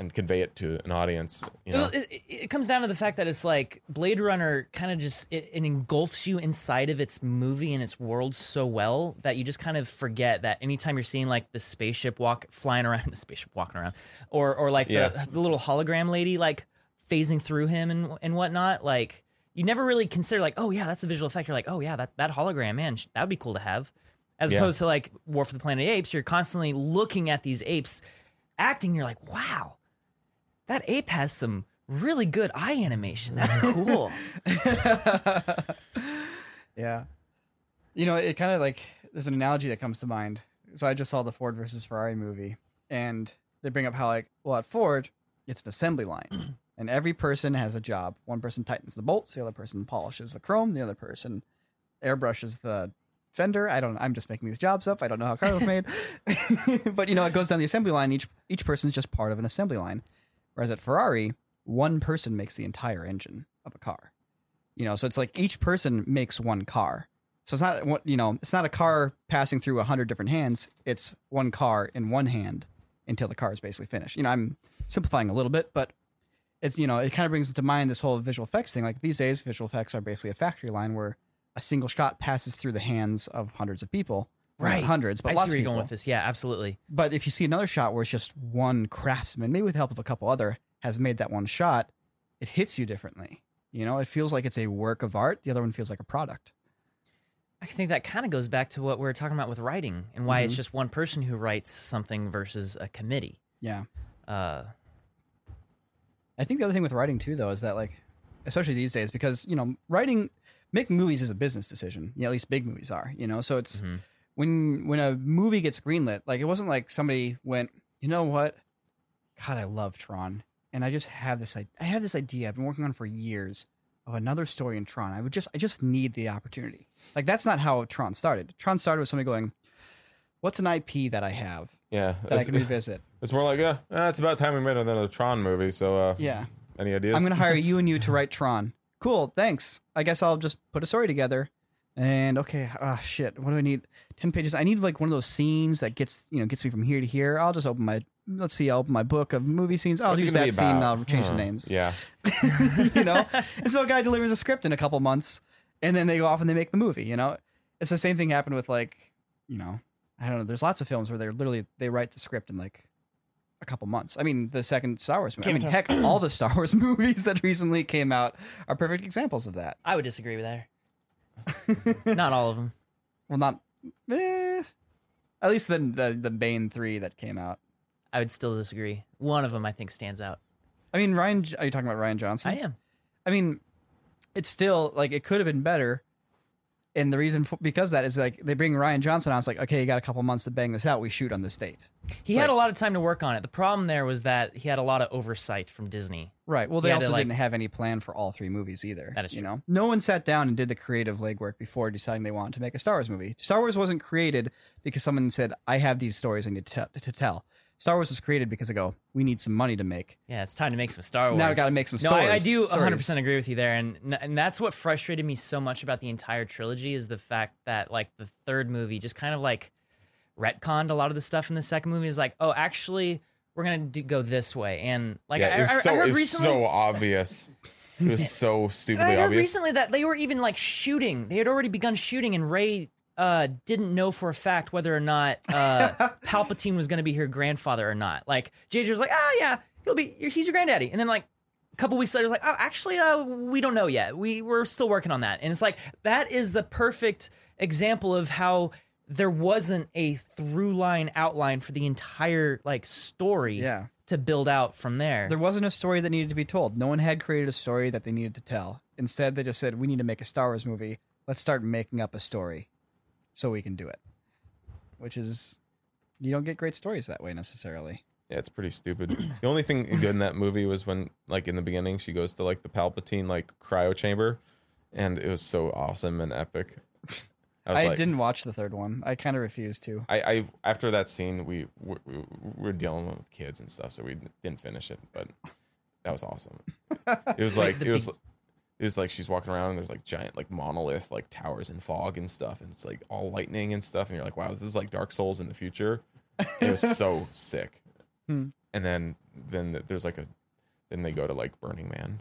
and convey it to an audience? You know? It comes down to the fact that it's like Blade Runner kind of just, it engulfs you inside of its movie and its world so well that you just kind of forget that anytime you're seeing like the spaceship walking around or like the little hologram lady like phasing through him and whatnot, like you never really consider like, oh yeah, that's a visual effect. You're like, oh yeah, that hologram, man, that would be cool to have. As opposed to like War for the Planet of the Apes, you're constantly looking at these apes acting. You're like, wow, that ape has some really good eye animation. That's cool. Yeah. You know, it kind of like, there's an analogy that comes to mind. So I just saw the Ford versus Ferrari movie, and they bring up how like, well, at Ford, it's an assembly line. And every person has a job. One person tightens the bolts, the other person polishes the chrome, the other person airbrushes the fender. I'm just making these jobs up. I don't know how cars are made. But, you know, it goes down the assembly line. Each person's just part of an assembly line. Whereas at Ferrari, one person makes the entire engine of a car. You know, so it's like each person makes one car. So it's not, you know, it's not a car passing through 100 different hands. It's one car in one hand until the car is basically finished. You know, I'm simplifying a little bit, but it's, you know, it kind of brings to mind this whole visual effects thing. Like these days, visual effects are basically a factory line where a single shot passes through the hands of hundreds of people. Right. Not hundreds, but lots of people. I see where you're going with this. Yeah, absolutely. But if you see another shot where it's just one craftsman, maybe with the help of a couple other, has made that one shot, it hits you differently. You know, it feels like it's a work of art. The other one feels like a product. I think that kind of goes back to what we were talking about with writing and why it's just one person who writes something versus a committee. Yeah. I think the other thing with writing, too, though, is that, like, especially these days, because, you know, writing, making movies is a business decision. You know, at least big movies are, you know. So it's when a movie gets greenlit, like, it wasn't like somebody went, you know what? God, I love Tron. And I just have this idea I've been working on for years of another story in Tron. I just need the opportunity. Like, that's not how Tron started. Tron started with somebody going, what's an IP that I have? Yeah, that I can revisit. It's more like, it's about time we made another Tron movie. So yeah, any ideas? I'm going to hire you and you to write Tron. Cool, thanks. I guess I'll just put a story together. And okay, shit, what do I need? 10 pages. I need like one of those scenes that gets me from here to here. I'll just open my. Let's see, I'll open my book of movie scenes. I'll use that scene and I'll change the names. Yeah. You know? And so a guy delivers a script in a couple months and then they go off and they make the movie, you know? It's the same thing happened with, like, you know, I don't know. There's lots of films where they write the script in like a couple months. I mean, the second Star Wars movie. Heck, all the Star Wars movies that recently came out are perfect examples of that. I would disagree with that. Not all of them. Well, not... at least the Bane 3 that came out. I would still disagree. One of them, I think, stands out. I mean, are you talking about Ryan Johnson? I am. I mean, it's still, like, it could have been better. And the reason because that is, like, they bring Ryan Johnson on. It's like, okay, you got a couple months to bang this out. We shoot on this date. He had a lot of time to work on it. The problem there was that he had a lot of oversight from Disney. Right. Well, they also didn't have any plan for all three movies either. That is true. You know? No one sat down and did the creative legwork before deciding they wanted to make a Star Wars movie. Star Wars wasn't created because someone said, I have these stories I need to tell. Star Wars was created because I go, we need some money to make. Yeah, it's time to make some Star Wars. Now we got to make some Star Wars. No, I do 100% agree with you there. And that's what frustrated me so much about the entire trilogy is the fact that, like, the third movie just kind of, like, retconned a lot of the stuff in the second movie. Is like, oh, actually, we're going to go this way. And, like, yeah, I heard recently... It was so obvious. It was so stupidly obvious. I heard recently that they were even, like, shooting. They had already begun shooting, and Rey... didn't know for a fact whether or not Palpatine was going to be her grandfather or not. Like, JJ was like, yeah, he's your granddaddy. And then, like, a couple weeks later, was like, actually, we don't know yet. We're still working on that. And it's like, that is the perfect example of how there wasn't a through line outline for the entire, like, story to build out from there. There wasn't a story that needed to be told. No one had created a story that they needed to tell. Instead, they just said, we need to make a Star Wars movie. Let's start making up a story. So we can do it, which is, you don't get great stories that way necessarily. Yeah, it's pretty stupid. The only thing good in that movie was when, like, in the beginning, she goes to, like, the Palpatine, like, cryo chamber, and it was so awesome and epic. I didn't watch the third one. I kind of refused to. I after that scene, we were dealing with kids and stuff, so we didn't finish it. But that was awesome. It was like it was. It was like she's walking around and there's, like, giant, like, monolith, like, towers and fog and stuff. And it's, like, all lightning and stuff. And you're like, wow, this is like Dark Souls in the future. It was so sick. And then there's, like, then they go to, like, Burning Man.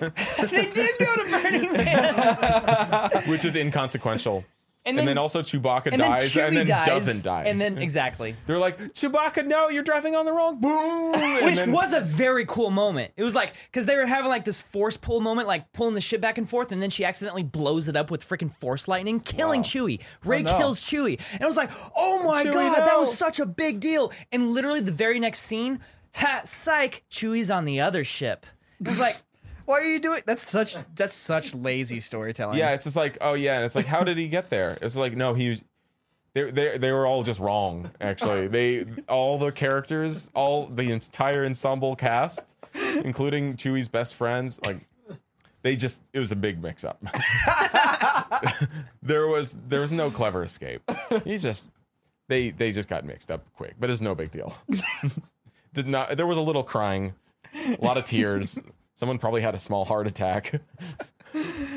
They did go to Burning Man. Which is inconsequential. And then also Chewbacca dies and then doesn't die. And then, exactly. They're like, Chewbacca, no, you're driving on the wrong. Boom! Which was a very cool moment. It was like, because they were having, like, this force pull moment, like, pulling the ship back and forth, and then she accidentally blows it up with freaking force lightning, killing Chewie. Rey kills Chewie. And I was like, oh my God, that was such a big deal. And literally the very next scene, psych, Chewie's on the other ship. It was like, why are you doing? That's such lazy storytelling. Yeah, it's just like, oh yeah, and it's like, how did he get there? It's like, no, they were all just wrong. Actually, all the characters, all the entire ensemble cast including Chewie's best friends. Like, they just, it was a big mix up. There was no clever escape. They just got mixed up quick, but it's no big deal. There was a little crying, a lot of tears. Someone probably had a small heart attack.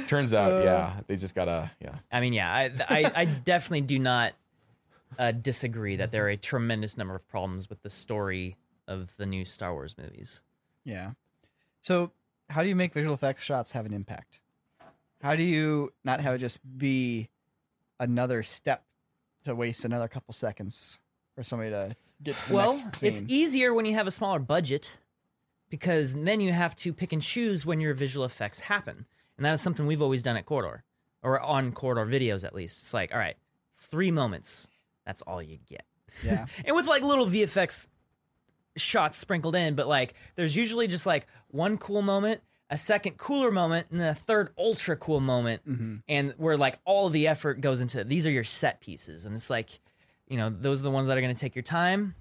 Turns out, they just gotta, I mean, I definitely do not disagree that there are a tremendous number of problems with the story of the new Star Wars movies. Yeah. So how do you make visual effects shots have an impact? How do you not have it just be another step to waste another couple seconds for somebody to get to the next scene? It's easier when you have a smaller budget, because then you have to pick and choose when your visual effects happen. And that is something we've always done at Corridor, or on Corridor videos at least. It's like, all right, 3 moments. That's all you get. Yeah. And with like little VFX shots sprinkled in, but like there's usually just like one cool moment, a second cooler moment, and then a third ultra cool moment, and where like all the effort goes into these are your set pieces, and it's like, you know, those are the ones that are going to take your time.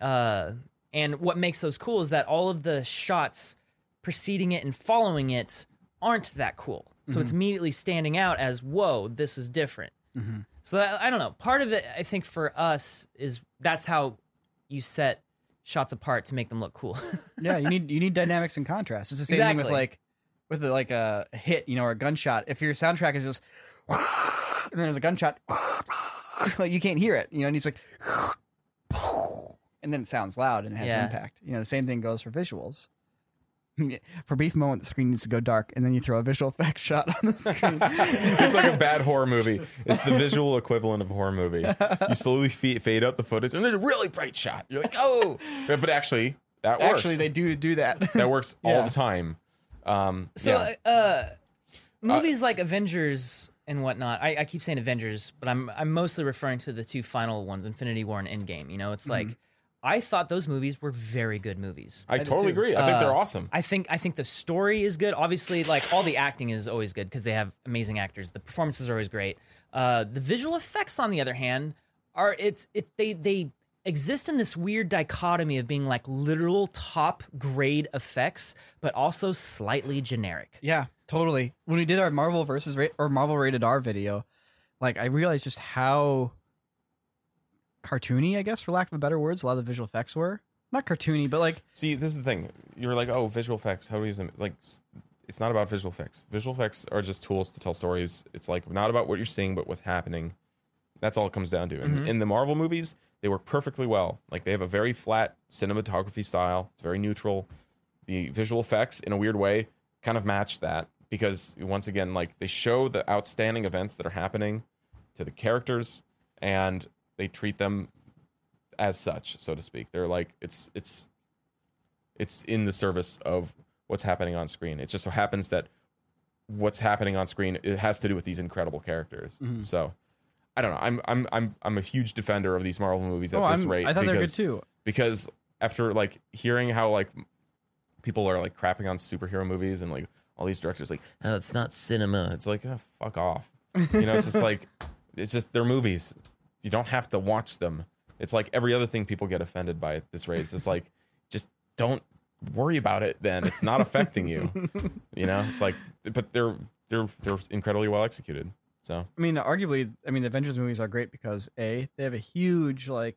And what makes those cool is that all of the shots preceding it and following it aren't that cool, so it's immediately standing out as, whoa, this is different. So that, I don't know. Part of it, I think, for us is that's how you set shots apart to make them look cool. Yeah, you need dynamics and contrast. It's the same thing with a hit, you know, or a gunshot. If your soundtrack is just and there's a gunshot, like you can't hear it, you know, and it's like, and then it sounds loud and it has impact. You know, the same thing goes for visuals. For a brief moment, the screen needs to go dark, and then you throw a visual effects shot on the screen. It's like a bad horror movie. It's the visual equivalent of a horror movie. You slowly fade up the footage, and there's a really bright shot. You're like, oh! But actually, that works. Actually, they do that. That works all the time. Movies like Avengers and whatnot, I keep saying Avengers, but I'm mostly referring to the two final ones, Infinity War and Endgame. You know, it's like, I thought those movies were very good movies. I totally agree. I think they're awesome. I think the story is good. Obviously, like all the acting is always good because they have amazing actors. The performances are always great. The visual effects, on the other hand, they exist in this weird dichotomy of being like literal top grade effects, but also slightly generic. Yeah, totally. When we did our Marvel versus Marvel Rated R video, like I realized just how cartoony, I guess, for lack of a better words, a lot of the visual effects were. Not cartoony, but like, see, this is the thing. You're like, oh, visual effects, how do we use them? Like, it's not about visual effects. Visual effects are just tools to tell stories. It's like not about what you're seeing, but what's happening. That's all it comes down to. And in the Marvel movies, they work perfectly well. Like, they have a very flat cinematography style. It's very neutral. The visual effects, in a weird way, kind of match that, because once again, like, they show the outstanding events that are happening to the characters, and they treat them as such, so to speak. They're like, it's in the service of what's happening on screen. It just so happens that what's happening on screen, it has to do with these incredible characters. So I don't know. I'm a huge defender of these Marvel movies at this rate. I thought they were good too. Because after like hearing how like people are like crapping on superhero movies and like all these directors like, oh, it's not cinema. It's like, oh, fuck off. You know, it's just like, it's just, they're movies. You don't have to watch them. It's like every other thing people get offended by at this rate. It's just like, just don't worry about it then. It's not affecting you. You know? It's like, but they're incredibly well executed. So I mean, the Avengers movies are great because they have a huge like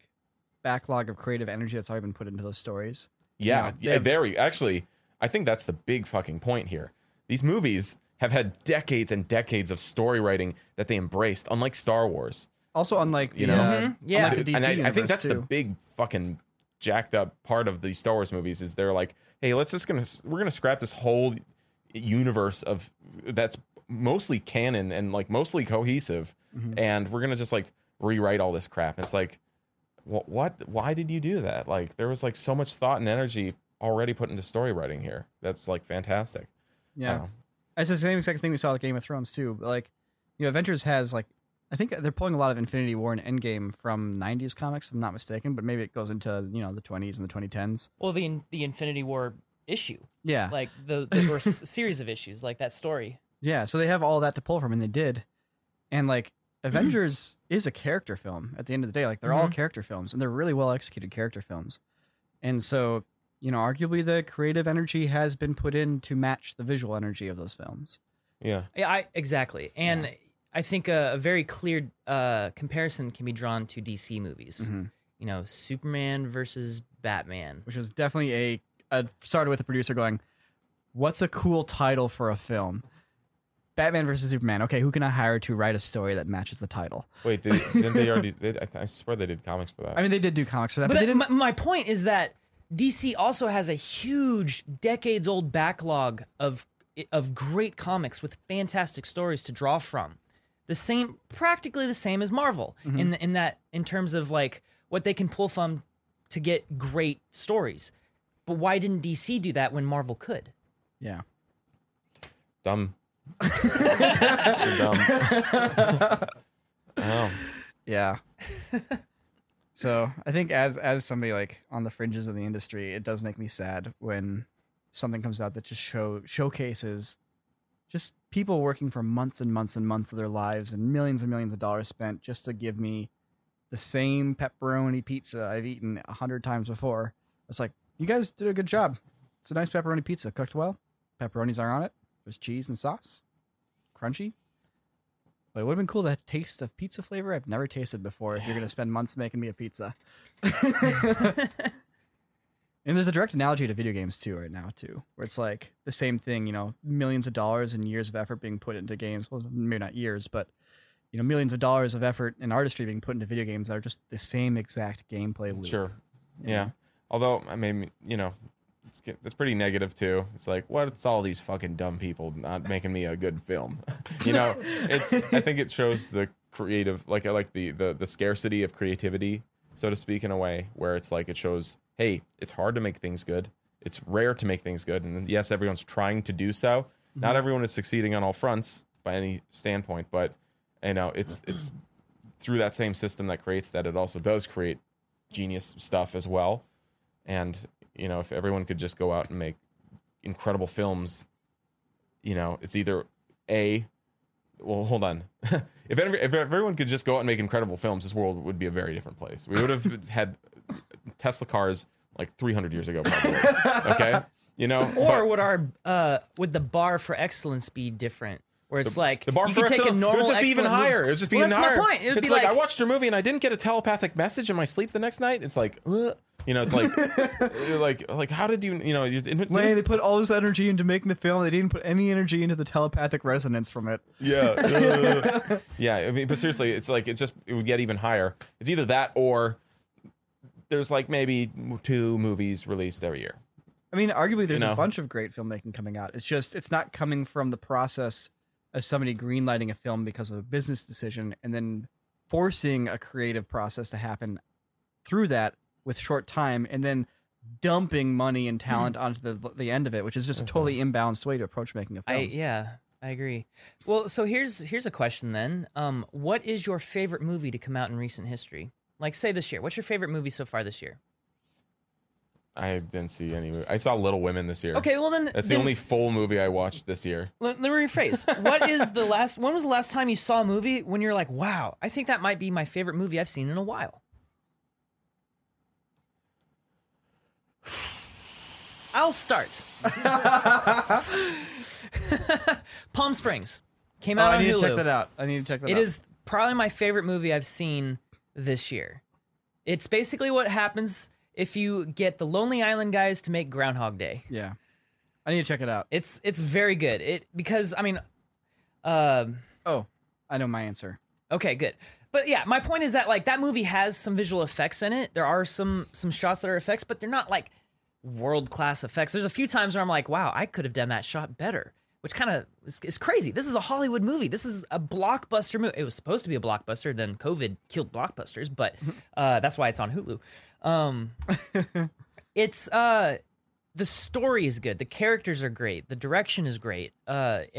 backlog of creative energy that's already been put into those stories. Yeah. You know, actually, I think that's the big fucking point here. These movies have had decades and decades of story writing that they embraced, unlike Star Wars. Also, unlike the DC universe, I think that's the big fucking jacked up part of the Star Wars movies is they're like, hey, we're gonna scrap this whole universe of that's mostly canon and like mostly cohesive, and we're gonna just like rewrite all this crap. And it's like, what? Why did you do that? Like, there was like so much thought and energy already put into story writing here. That's like fantastic. Yeah, it's the same exact thing we saw with Game of Thrones too. But like, you know, Avengers has like, I think they're pulling a lot of Infinity War and Endgame from 90s comics, if I'm not mistaken, but maybe it goes into, you know, the 20s and the 2010s. Well, the Infinity War issue. Yeah. Like, there were a series of issues, like that story. Yeah, so they have all that to pull from, and they did. And, like, Avengers is a character film at the end of the day. Like, they're all character films, and they're really well-executed character films. And so you know, arguably the creative energy has been put in to match the visual energy of those films. Yeah, exactly. And I think a very clear comparison can be drawn to DC movies. Mm-hmm. You know, Superman versus Batman, which was definitely a started with the producer going, "What's a cool title for a film? Batman versus Superman. Okay, who can I hire to write a story that matches the title?" Wait, didn't they already? I swear they did comics for that. I mean, they did do comics for that. But they didn't. My point is that DC also has a huge, decades-old backlog of great comics with fantastic stories to draw from. The same, practically the same as Marvel in terms of like what they can pull from to get great stories. But why didn't DC do that when Marvel could? Yeah. Dumb. You're dumb. Oh. Yeah. So I think as somebody like on the fringes of the industry, it does make me sad when something comes out that just showcases just people working for months and months and months of their lives and millions of dollars spent just to give me the same pepperoni pizza I've eaten 100 times before. It's like, you guys did a good job. It's a nice pepperoni pizza, cooked well. Pepperonis are on it. There's cheese and sauce. Crunchy. But it would have been cool to taste of pizza flavor I've never tasted before if you're going to spend months making me a pizza. And there's a direct analogy to video games too right now too, where it's like the same thing, you know, millions of dollars and years of effort being put into games. Well, maybe not years, but you know, millions of dollars of effort and artistry being put into video games that are just the same exact gameplay loop. Sure. Yeah. Although, I mean, you know, it's pretty negative too. It's like, what's all these fucking dumb people not making me a good film? You know, I think it shows the creative, like the scarcity of creativity, so to speak, in a way where it's like, it shows, hey, it's hard to make things good. It's rare to make things good. And yes, everyone's trying to do so. Mm-hmm. Not everyone is succeeding on all fronts by any standpoint, but you know, it's through that same system that creates that, it also does create genius stuff as well. And, you know, if everyone could just go out and make incredible films, you know, it's either A, well, hold on. If everyone could just go out and make incredible films, this world would be a very different place. We would have had Tesla cars like 300 years ago, probably. Okay? You know? Or would the bar for excellence be different? Where it's like, the bar for excellence, it would just be even higher. It would just be even higher. That's my point. It would be like, I watched your movie and I didn't get a telepathic message in my sleep the next night. It's like, ugh. You know, it's like, like, how did you know? They put all this energy into making the film. They didn't put any energy into the telepathic resonance from it. Yeah. Yeah. I mean, but seriously, it's like, it would get even higher. It's either that or there's like maybe 2 movies released every year. I mean, arguably there's a bunch of great filmmaking coming out. It's just, it's not coming from the process of somebody greenlighting a film because of a business decision and then forcing a creative process to happen through that with short time, and then dumping money and talent onto the end of it, which is just a totally imbalanced way to approach making a film. I agree. Well, so here's a question then. What is your favorite movie to come out in recent history? Like, say this year. What's your favorite movie so far this year? I didn't see any movie. I saw Little Women this year. Okay, well then... That's the only full movie I watched this year. Let me rephrase. When was the last time you saw a movie when you're like, wow, I think that might be my favorite movie I've seen in a while? I'll start. Palm Springs came out on Hulu. I need to check that out. It is probably my favorite movie I've seen this year. It's basically what happens if you get the Lonely Island guys to make Groundhog Day. Yeah, I need to check it out. It's very good. I know my answer. Okay, good. But yeah, my point is that like that movie has some visual effects in it. There are some shots that are effects, but they're not like world-class effects. There's a few times where I'm like, wow, I could have done that shot better, which kind of is crazy. This is a Hollywood movie. This is a blockbuster movie. It was supposed to be a blockbuster, then COVID killed blockbusters, but that's why it's on Hulu. It's the story is good. The characters are great. The direction is great. But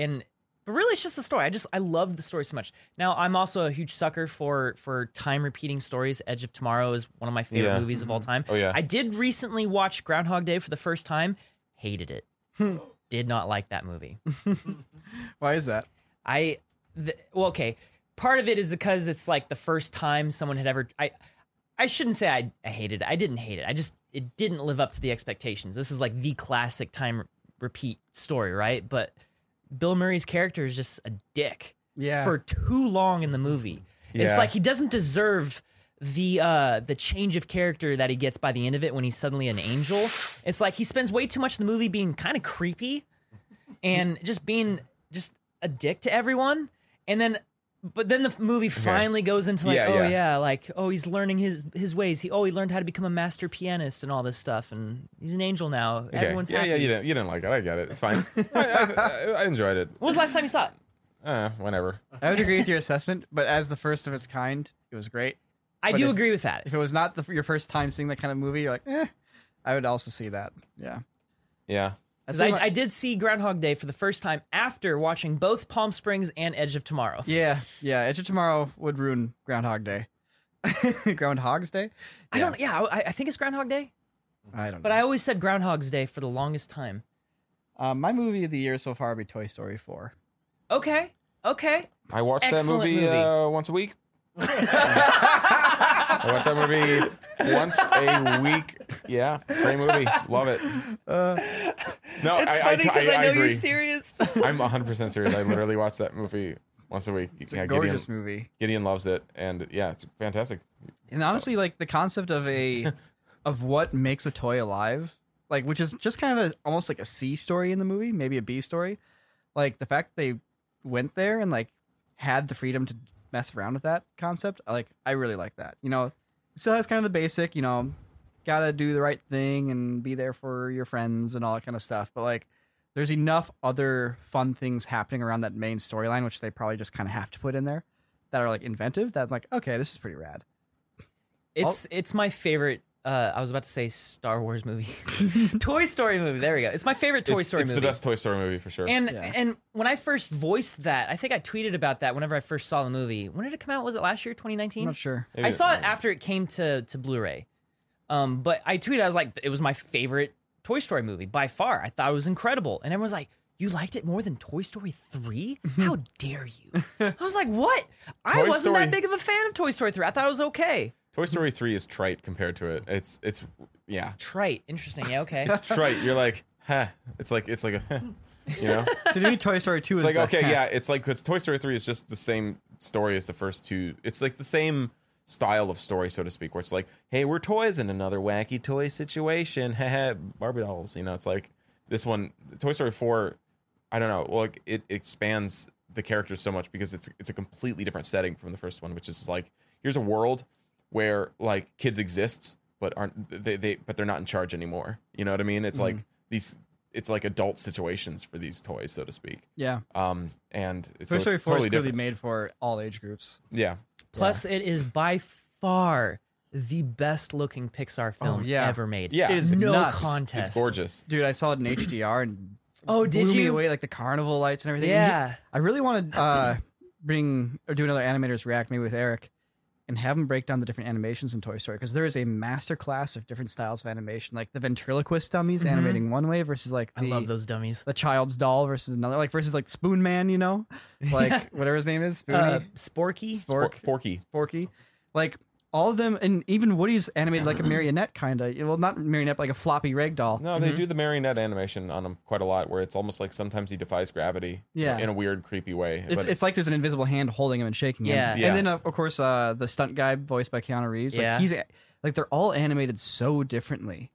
really, it's just the story. I love the story so much. Now, I'm also a huge sucker for time-repeating stories. Edge of Tomorrow is one of my favorite movies of all time. Oh, yeah. I did recently watch Groundhog Day for the first time. Hated it. Did not like that movie. Why is that? Part of it is because it's like the first time someone had ever... I I shouldn't say I hated it. I didn't hate it. It didn't live up to the expectations. This is like the classic time repeat story, right? But Bill Murray's character is just a dick for too long in the movie. Yeah. It's like he doesn't deserve the change of character that he gets by the end of it when he's suddenly an angel. It's like he spends way too much of the movie being kind of creepy and just being just a dick to everyone. And then, but then the movie finally goes into like, he's learning his ways. He learned how to become a master pianist and all this stuff, and he's an angel now. Okay. Everyone's happy. You didn't like it. I get it. It's fine. I enjoyed it. When was the last time you saw it? Whenever. I would agree with your assessment, but as the first of its kind, it was great. I agree with that. If it was not your first time seeing that kind of movie, you're like, I would also see that. Yeah. Yeah. Because I did see Groundhog Day for the first time after watching both Palm Springs and Edge of Tomorrow. Yeah, yeah. Edge of Tomorrow would ruin Groundhog Day. Groundhog's Day? Yeah. I think it's Groundhog Day. I don't know. But I always said Groundhog's Day for the longest time. My movie of the year so far would be Toy Story 4. Okay. I watch that movie once a week. I watch that movie once a week. Yeah, great movie. Love it. No, it's funny because I know you're serious. I'm 100% serious. I literally watch that movie once a week. It's a gorgeous movie. Gideon loves it, and it's fantastic. And honestly, like the concept of what makes a toy alive, like which is just kind of almost like a C story in the movie, maybe a B story. Like the fact they went there and like had the freedom to mess around with that concept, I really like that. You know, it still has kind of the basic, you know, gotta do the right thing and be there for your friends and all that kind of stuff, but like there's enough other fun things happening around that main storyline, which they probably just kind of have to put in there, that are like inventive, that I'm like, okay, this is pretty rad. It's my favorite I was about to say Star Wars movie. Toy Story movie. There we go. It's my favorite Toy Story movie. It's the best Toy Story movie for sure. And when I first voiced that, I think I tweeted about that whenever I first saw the movie. When did it come out? Was it last year, 2019? I'm not sure. Maybe I saw it after it came to Blu-ray. But I tweeted, I was like, it was my favorite Toy Story movie by far. I thought it was incredible. And everyone's like, you liked it more than Toy Story 3? How dare you? I was like, what? I wasn't that big of a fan of Toy Story 3. I thought it was okay. Toy Story 3 is trite compared to it. It's trite. Interesting. Yeah, okay. It's trite. You're like, huh. It's like a, huh. You know? So to me, Toy Story 2 is like, okay, huh. Yeah. It's like, because Toy Story 3 is just the same story as the first two. It's like the same style of story, so to speak, where it's like, hey, we're toys in another wacky toy situation. Barbie dolls. You know, it's like this one, Toy Story 4, I don't know. Like, it expands the characters so much because it's a completely different setting from the first one, which is like, here's a world where like kids exist but aren't but they're not in charge anymore. You know what I mean? It's like these, it's like adult situations for these toys, so to speak. Yeah. And it's Toy Story 4 totally is clearly made for all age groups. Yeah. Plus, it is by far the best looking Pixar film ever made. Yeah. It is contest. It's gorgeous, dude. I saw it in HDR and did you? Me away, like the carnival lights and everything. Yeah. I really want to do another animators react maybe with Eric. And have them break down the different animations in Toy Story, because there is a masterclass of different styles of animation, like the ventriloquist dummies animating one way versus like I love those dummies. The child's doll versus another, like versus like Spoon Man, you know, like whatever his name is, Spoony, Sporky, like all of them, and even Woody's animated like a marionette kind of. Well, not marionette, but like a floppy rag doll. No, they do the marionette animation on him quite a lot, where it's almost like sometimes he defies gravity. Yeah. In a weird, creepy way. It's like there's an invisible hand holding him and shaking him. Yeah. And then of course the stunt guy voiced by Keanu Reeves. Like, he's like they're all animated so differently,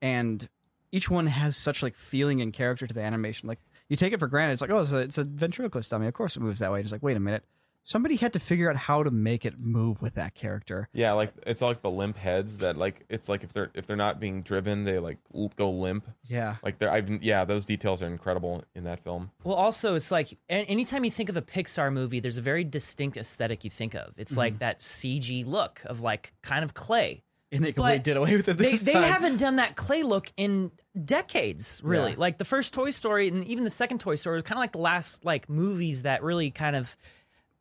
and each one has such like feeling and character to the animation. Like you take it for granted. It's like it's a ventriloquist dummy. Of course it moves that way. Just like wait a minute. Somebody had to figure out how to make it move with that character. Yeah, like it's like the limp heads that like it's like if they're not being driven, they like go limp. Yeah, like those details are incredible in that film. Well, also it's like anytime you think of a Pixar movie, there's a very distinct aesthetic you think of. It's like that CG look of like kind of clay, and they completely did away with it. This time. They haven't done that clay look in decades, really. Yeah. Like the first Toy Story and even the second Toy Story was kind of like the last like movies that really kind of.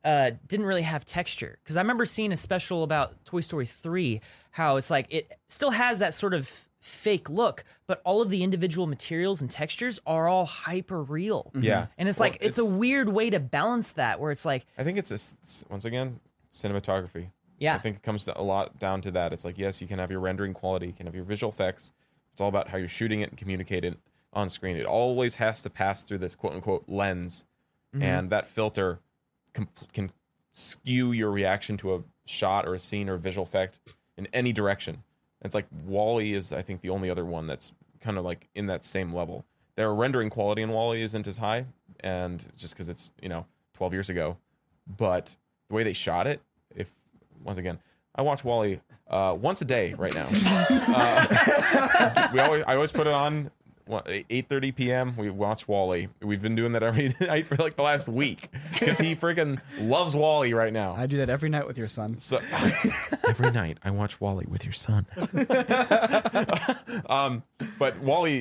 Didn't really have texture, because I remember seeing a special about Toy Story 3, how it's like it still has that sort of fake look, but all of the individual materials and textures are all hyper real. Yeah, and it's like it's a weird way to balance that, where it's like I think it's once again cinematography. Yeah. I think it comes a lot down to that. It's like, yes, you can have your rendering quality, you can have your visual effects. It's all about how you're shooting it and communicating it on screen. It always has to pass through this quote-unquote lens, and that filter can skew your reaction to a shot or a scene or a visual effect in any direction. It's like Wall-E is, I think, the only other one that's kind of like in that same level. Their rendering quality in Wall-E isn't as high, and just because it's, 12 years ago. But the way they shot it, once again, I watch Wall-E once a day right now. I always put it on 8:30 p.m. We watch Wall-E. We've been doing that every night for like the last week because he freaking loves Wall-E right now. I do that every night with your son. So every night I watch Wall-E with your son. But Wall-E,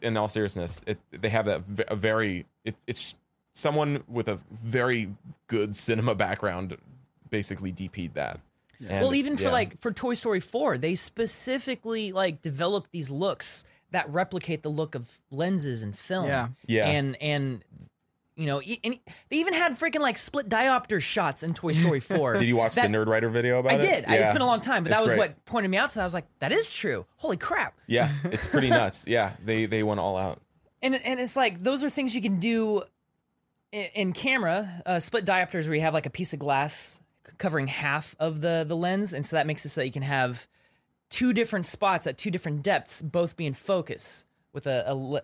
in all seriousness, they have that it's someone with a very good cinema background basically DP'd that. Yeah. And, well, even for Toy Story 4, they specifically developed these looks that replicate the look of lenses and film. Yeah. Yeah. And and they even had freaking split diopter shots in Toy Story 4. Did you watch the Nerd Writer video about it? I did. Yeah. It's been a long time, but that was what pointed me out to that. I was like, that is true. Holy crap. Yeah. It's pretty nuts. Yeah. They went all out. And it's like, those are things you can do in camera, split diopters where you have a piece of glass covering half of the lens, and so that makes it so that you can have two different spots at two different depths, both be in focus with a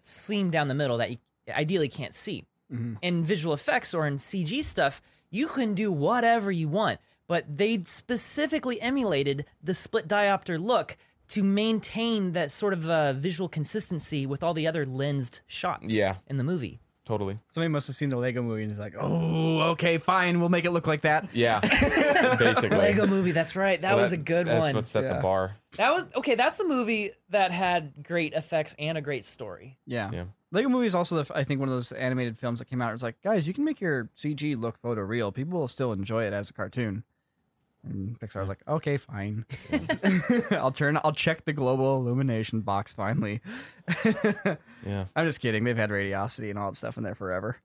seam down the middle that you ideally can't see. Mm-hmm. In visual effects or in CG stuff, you can do whatever you want, but they specifically emulated the split diopter look to maintain that sort of visual consistency with all the other lensed shots in the movie. Totally. Somebody must have seen the Lego Movie and is like, oh, okay, fine, we'll make it look like that. Yeah, basically. Lego Movie, that's right. That was a good one. That's what set the bar. That's a movie that had great effects and a great story. Yeah. Lego Movie is also, I think, one of those animated films that came out. It's like, guys, you can make your CG look photoreal. People will still enjoy it as a cartoon. And Pixar was like, okay, fine. I'll check the global illumination box finally. Yeah. I'm just kidding. They've had radiosity and all that stuff in there forever.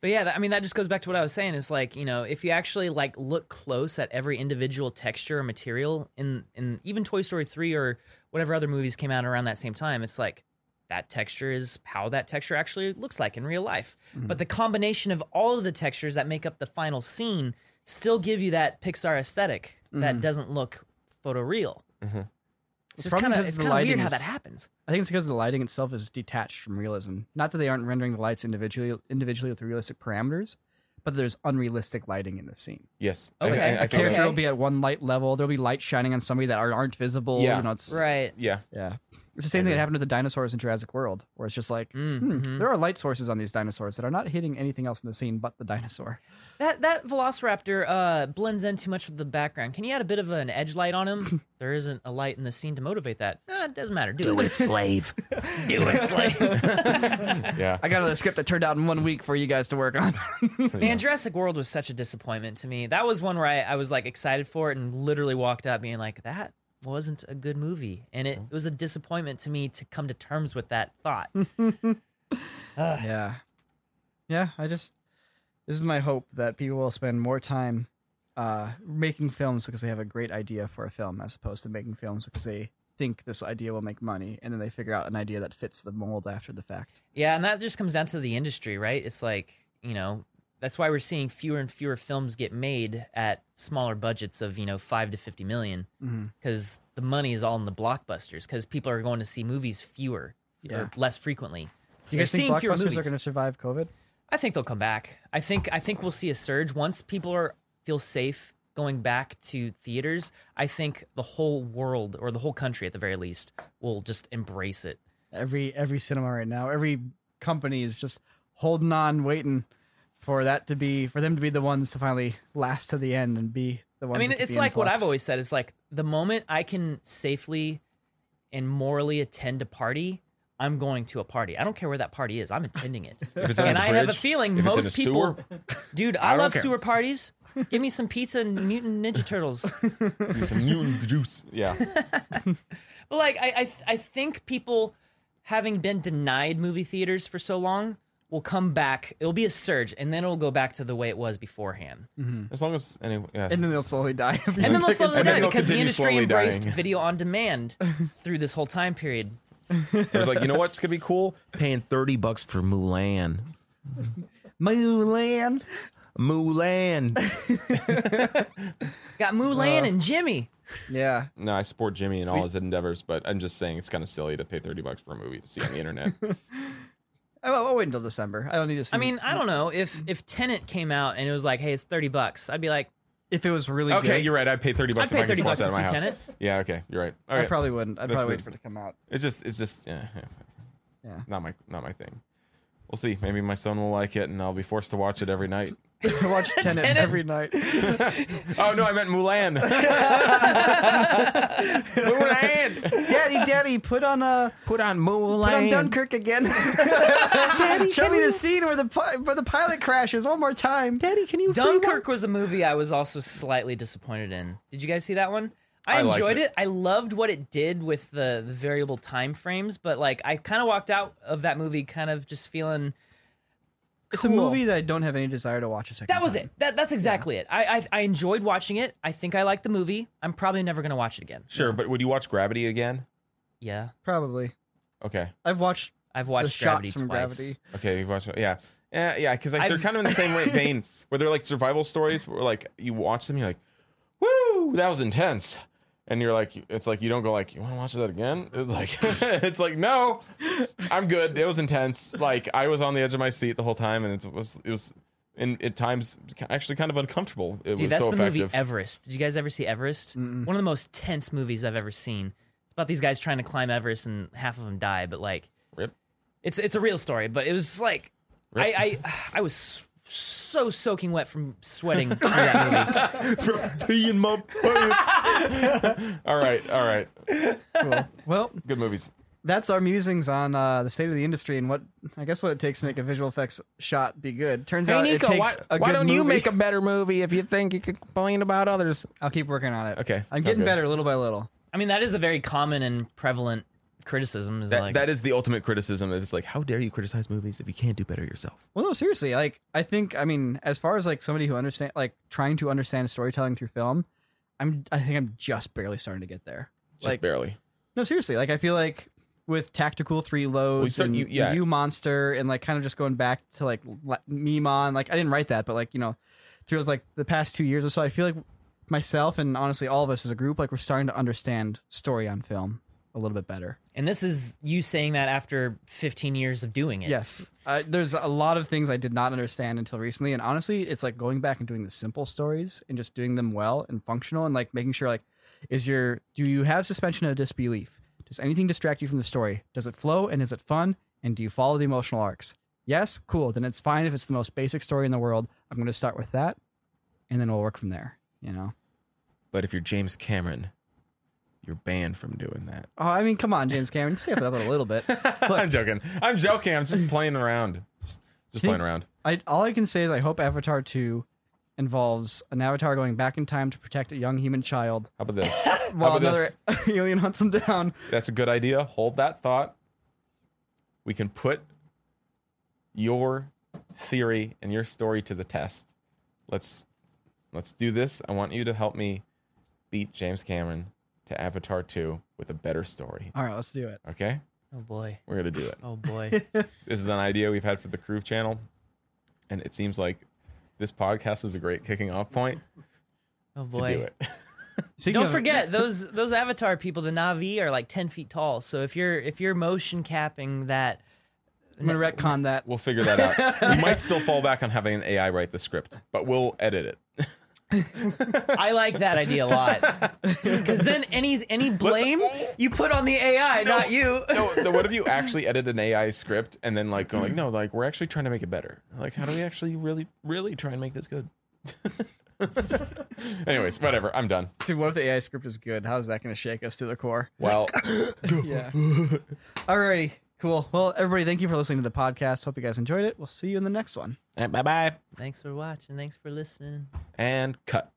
But yeah, I mean, that just goes back to what I was saying. It's like, if you actually look close at every individual texture or material in even Toy Story 3 or whatever other movies came out around that same time, it's like that texture is how that texture actually looks like in real life. Mm-hmm. But the combination of all of the textures that make up the final scene still give you that Pixar aesthetic that doesn't look photoreal. Mm-hmm. It's just kind of weird how that happens. I think it's because the lighting itself is detached from realism. Not that they aren't rendering the lights individually with the realistic parameters, but there's unrealistic lighting in the scene. Yes. Okay. A character will be at one light level. There'll be lights shining on somebody that aren't visible. Yeah. Right. Yeah. Yeah. It's the same thing that happened with the dinosaurs in Jurassic World, where it's just like, there are light sources on these dinosaurs that are not hitting anything else in the scene but the dinosaur. That Velociraptor blends in too much with the background. Can you add a bit of an edge light on him? There isn't a light in the scene to motivate that. It doesn't matter. Do it, slave. Do it, slave. Yeah. I got a script that turned out in 1 week for you guys to work on. Man, Jurassic World was such a disappointment to me. That was one where I was excited for it and literally walked out being like, that wasn't a good movie, and it was a disappointment to me to come to terms with that thought. This is my hope that people will spend more time making films because they have a great idea for a film as opposed to making films because they think this idea will make money, and then they figure out an idea that fits the mold after the fact. Yeah, and that just comes down to the industry, right? It's like, that's why we're seeing fewer and fewer films get made at smaller budgets of, 5 to 50 million, because the money is all in the blockbusters, because people are going to see movies or less frequently. Do you guys think blockbusters are going to survive COVID? I think they'll come back. I think we'll see a surge once people feel safe going back to theaters. I think the whole world, or the whole country at the very least, will just embrace it. Every cinema right now, every company is just holding on, waiting for them to be the ones to finally last to the end and be the ones. I mean, it's like what I've always said. It's like, the moment I can safely and morally attend a party, I'm going to a party. I don't care where that party is. I'm attending it. And I have a feeling most people, dude, I love sewer parties. Give me some pizza and Mutant Ninja Turtles. Give me some mutant juice. Yeah. But I think people, having been denied movie theaters for so long, will come back. It'll be a surge, and then it'll go back to the way it was beforehand. Mm-hmm. As long as anyway, yeah. And then they'll slowly die. And then they'll slowly die because the industry embraced video on demand through this whole time period. It was like, you know what's gonna be cool? Paying $30 for Mulan. Mulan. Got Mulan and Jimmy. Yeah. No, I support Jimmy in all his endeavors, but I'm just saying it's kind of silly to pay $30 for a movie to see on the internet. I'll wait until December. I don't need to see. I mean, I don't know if Tenet came out and it was like, hey, it's $30, I'd be like, if it was really good. Okay, you're right. I'd pay $30. I'd pay $30 to see Tenet. Yeah. Okay, you're right. All right. I probably wouldn't. I'd probably wait for it to come out. It's just, yeah. Not my thing. We'll see. Maybe my son will like it, and I'll be forced to watch it every night. Watch Tenet every night. Oh, no, I meant Mulan. Mulan! Daddy, put on Mulan. Put on Dunkirk again. Daddy, show me the scene where the pilot crashes one more time. Daddy, can you... Dunkirk was a movie I was also slightly disappointed in. Did you guys see that one? I enjoyed it. I loved what it did with the variable time frames, but like I kind of walked out of that movie kind of just feeling... It's cool. A movie that I don't have any desire to watch a second time. That was it. That's exactly it. I enjoyed watching it. I think I liked the movie. I'm probably never going to watch it again. Sure, yeah. But would you watch Gravity again? Yeah. Probably. Okay. I've watched the Gravity shots from twice. Gravity. Okay, you've watched it. Yeah. Yeah, because like, they're kind of in the same vein where they're like survival stories where like you watch them, you're like, woo, that was intense. And you're like, it's like, you don't go like, you want to watch that again? It's like, it's like, no, I'm good. It was intense. Like I was on the edge of my seat the whole time, and it was, and at times actually kind of uncomfortable. Dude, that's so effective. Movie Everest. Did you guys ever see Everest? Mm-mm. One of the most tense movies I've ever seen. It's about these guys trying to climb Everest, and half of them die. But like, rip. It's a real story. But it was like, I was so soaking wet from sweating through that movie. From peeing my pants. All right. Cool. Well, good movies. That's our musings on the state of the industry and what it takes to make a visual effects shot be good. Turns out, Nico, why don't you make a better movie if you think you could complain about others? I'll keep working on it. Okay, I'm getting better little by little. I mean, that is a very common and prevalent criticism. That is the ultimate criticism. It's like, how dare you criticize movies if you can't do better yourself? Well, no, seriously. Like, I think, I mean, as far as like somebody who understands, like trying to understand storytelling through film, I think I'm just barely starting to get there. Just like, barely. No, seriously. Like, I feel like with Tactical 3 Loads and You Monster and like kind of just going back to like Mimon. Like, I didn't write that, but like, you know, through like the past 2 years or so, I feel like myself and honestly all of us as a group, like we're starting to understand story on film a little bit better. And this is you saying that after 15 years of doing it. Yes. There's a lot of things I did not understand until recently. And honestly, it's like going back and doing the simple stories and just doing them well and functional and like making sure like, do you have suspension of disbelief? Does anything distract you from the story? Does it flow and is it fun? And do you follow the emotional arcs? Yes. Cool. Then it's fine. If it's the most basic story in the world, I'm going to start with that and then we'll work from there, you know? But if you're James Cameron, you're banned from doing that. Oh, I mean, come on, James Cameron. Step it up a little bit. Look, I'm joking. I'm just playing around. Just playing around. All I can say is I hope Avatar 2 involves an avatar going back in time to protect a young human child. How about this? While another alien hunts him down. That's a good idea. Hold that thought. We can put your theory and your story to the test. Let's do this. I want you to help me beat James Cameron to Avatar 2 with a better story. All right, let's do it. Okay? Oh, boy. We're going to do it. Oh, boy. This is an idea we've had for the Crew channel, and it seems like this podcast is a great kicking off point. Oh, boy. To do it. Don't forget, those Avatar people, the Na'vi, are like 10 feet tall, so if you're motion capping that... I'm going to retcon that. We'll figure that out. We might still fall back on having an AI write the script, but we'll edit it. I like that idea a lot because then any blame you put on the AI, not you. No, what if you actually edit an AI script and then like go like, no, like we're actually trying to make it better. Like, how do we actually really try and make this good? Anyways, whatever. I'm done. Dude, what if the AI script is good? How is that going to shake us to the core? Well, yeah. Alrighty, cool. Well, everybody, thank you for listening to the podcast. Hope you guys enjoyed it. We'll see you in the next one. Bye-bye. Thanks for watching. Thanks for listening. And cut.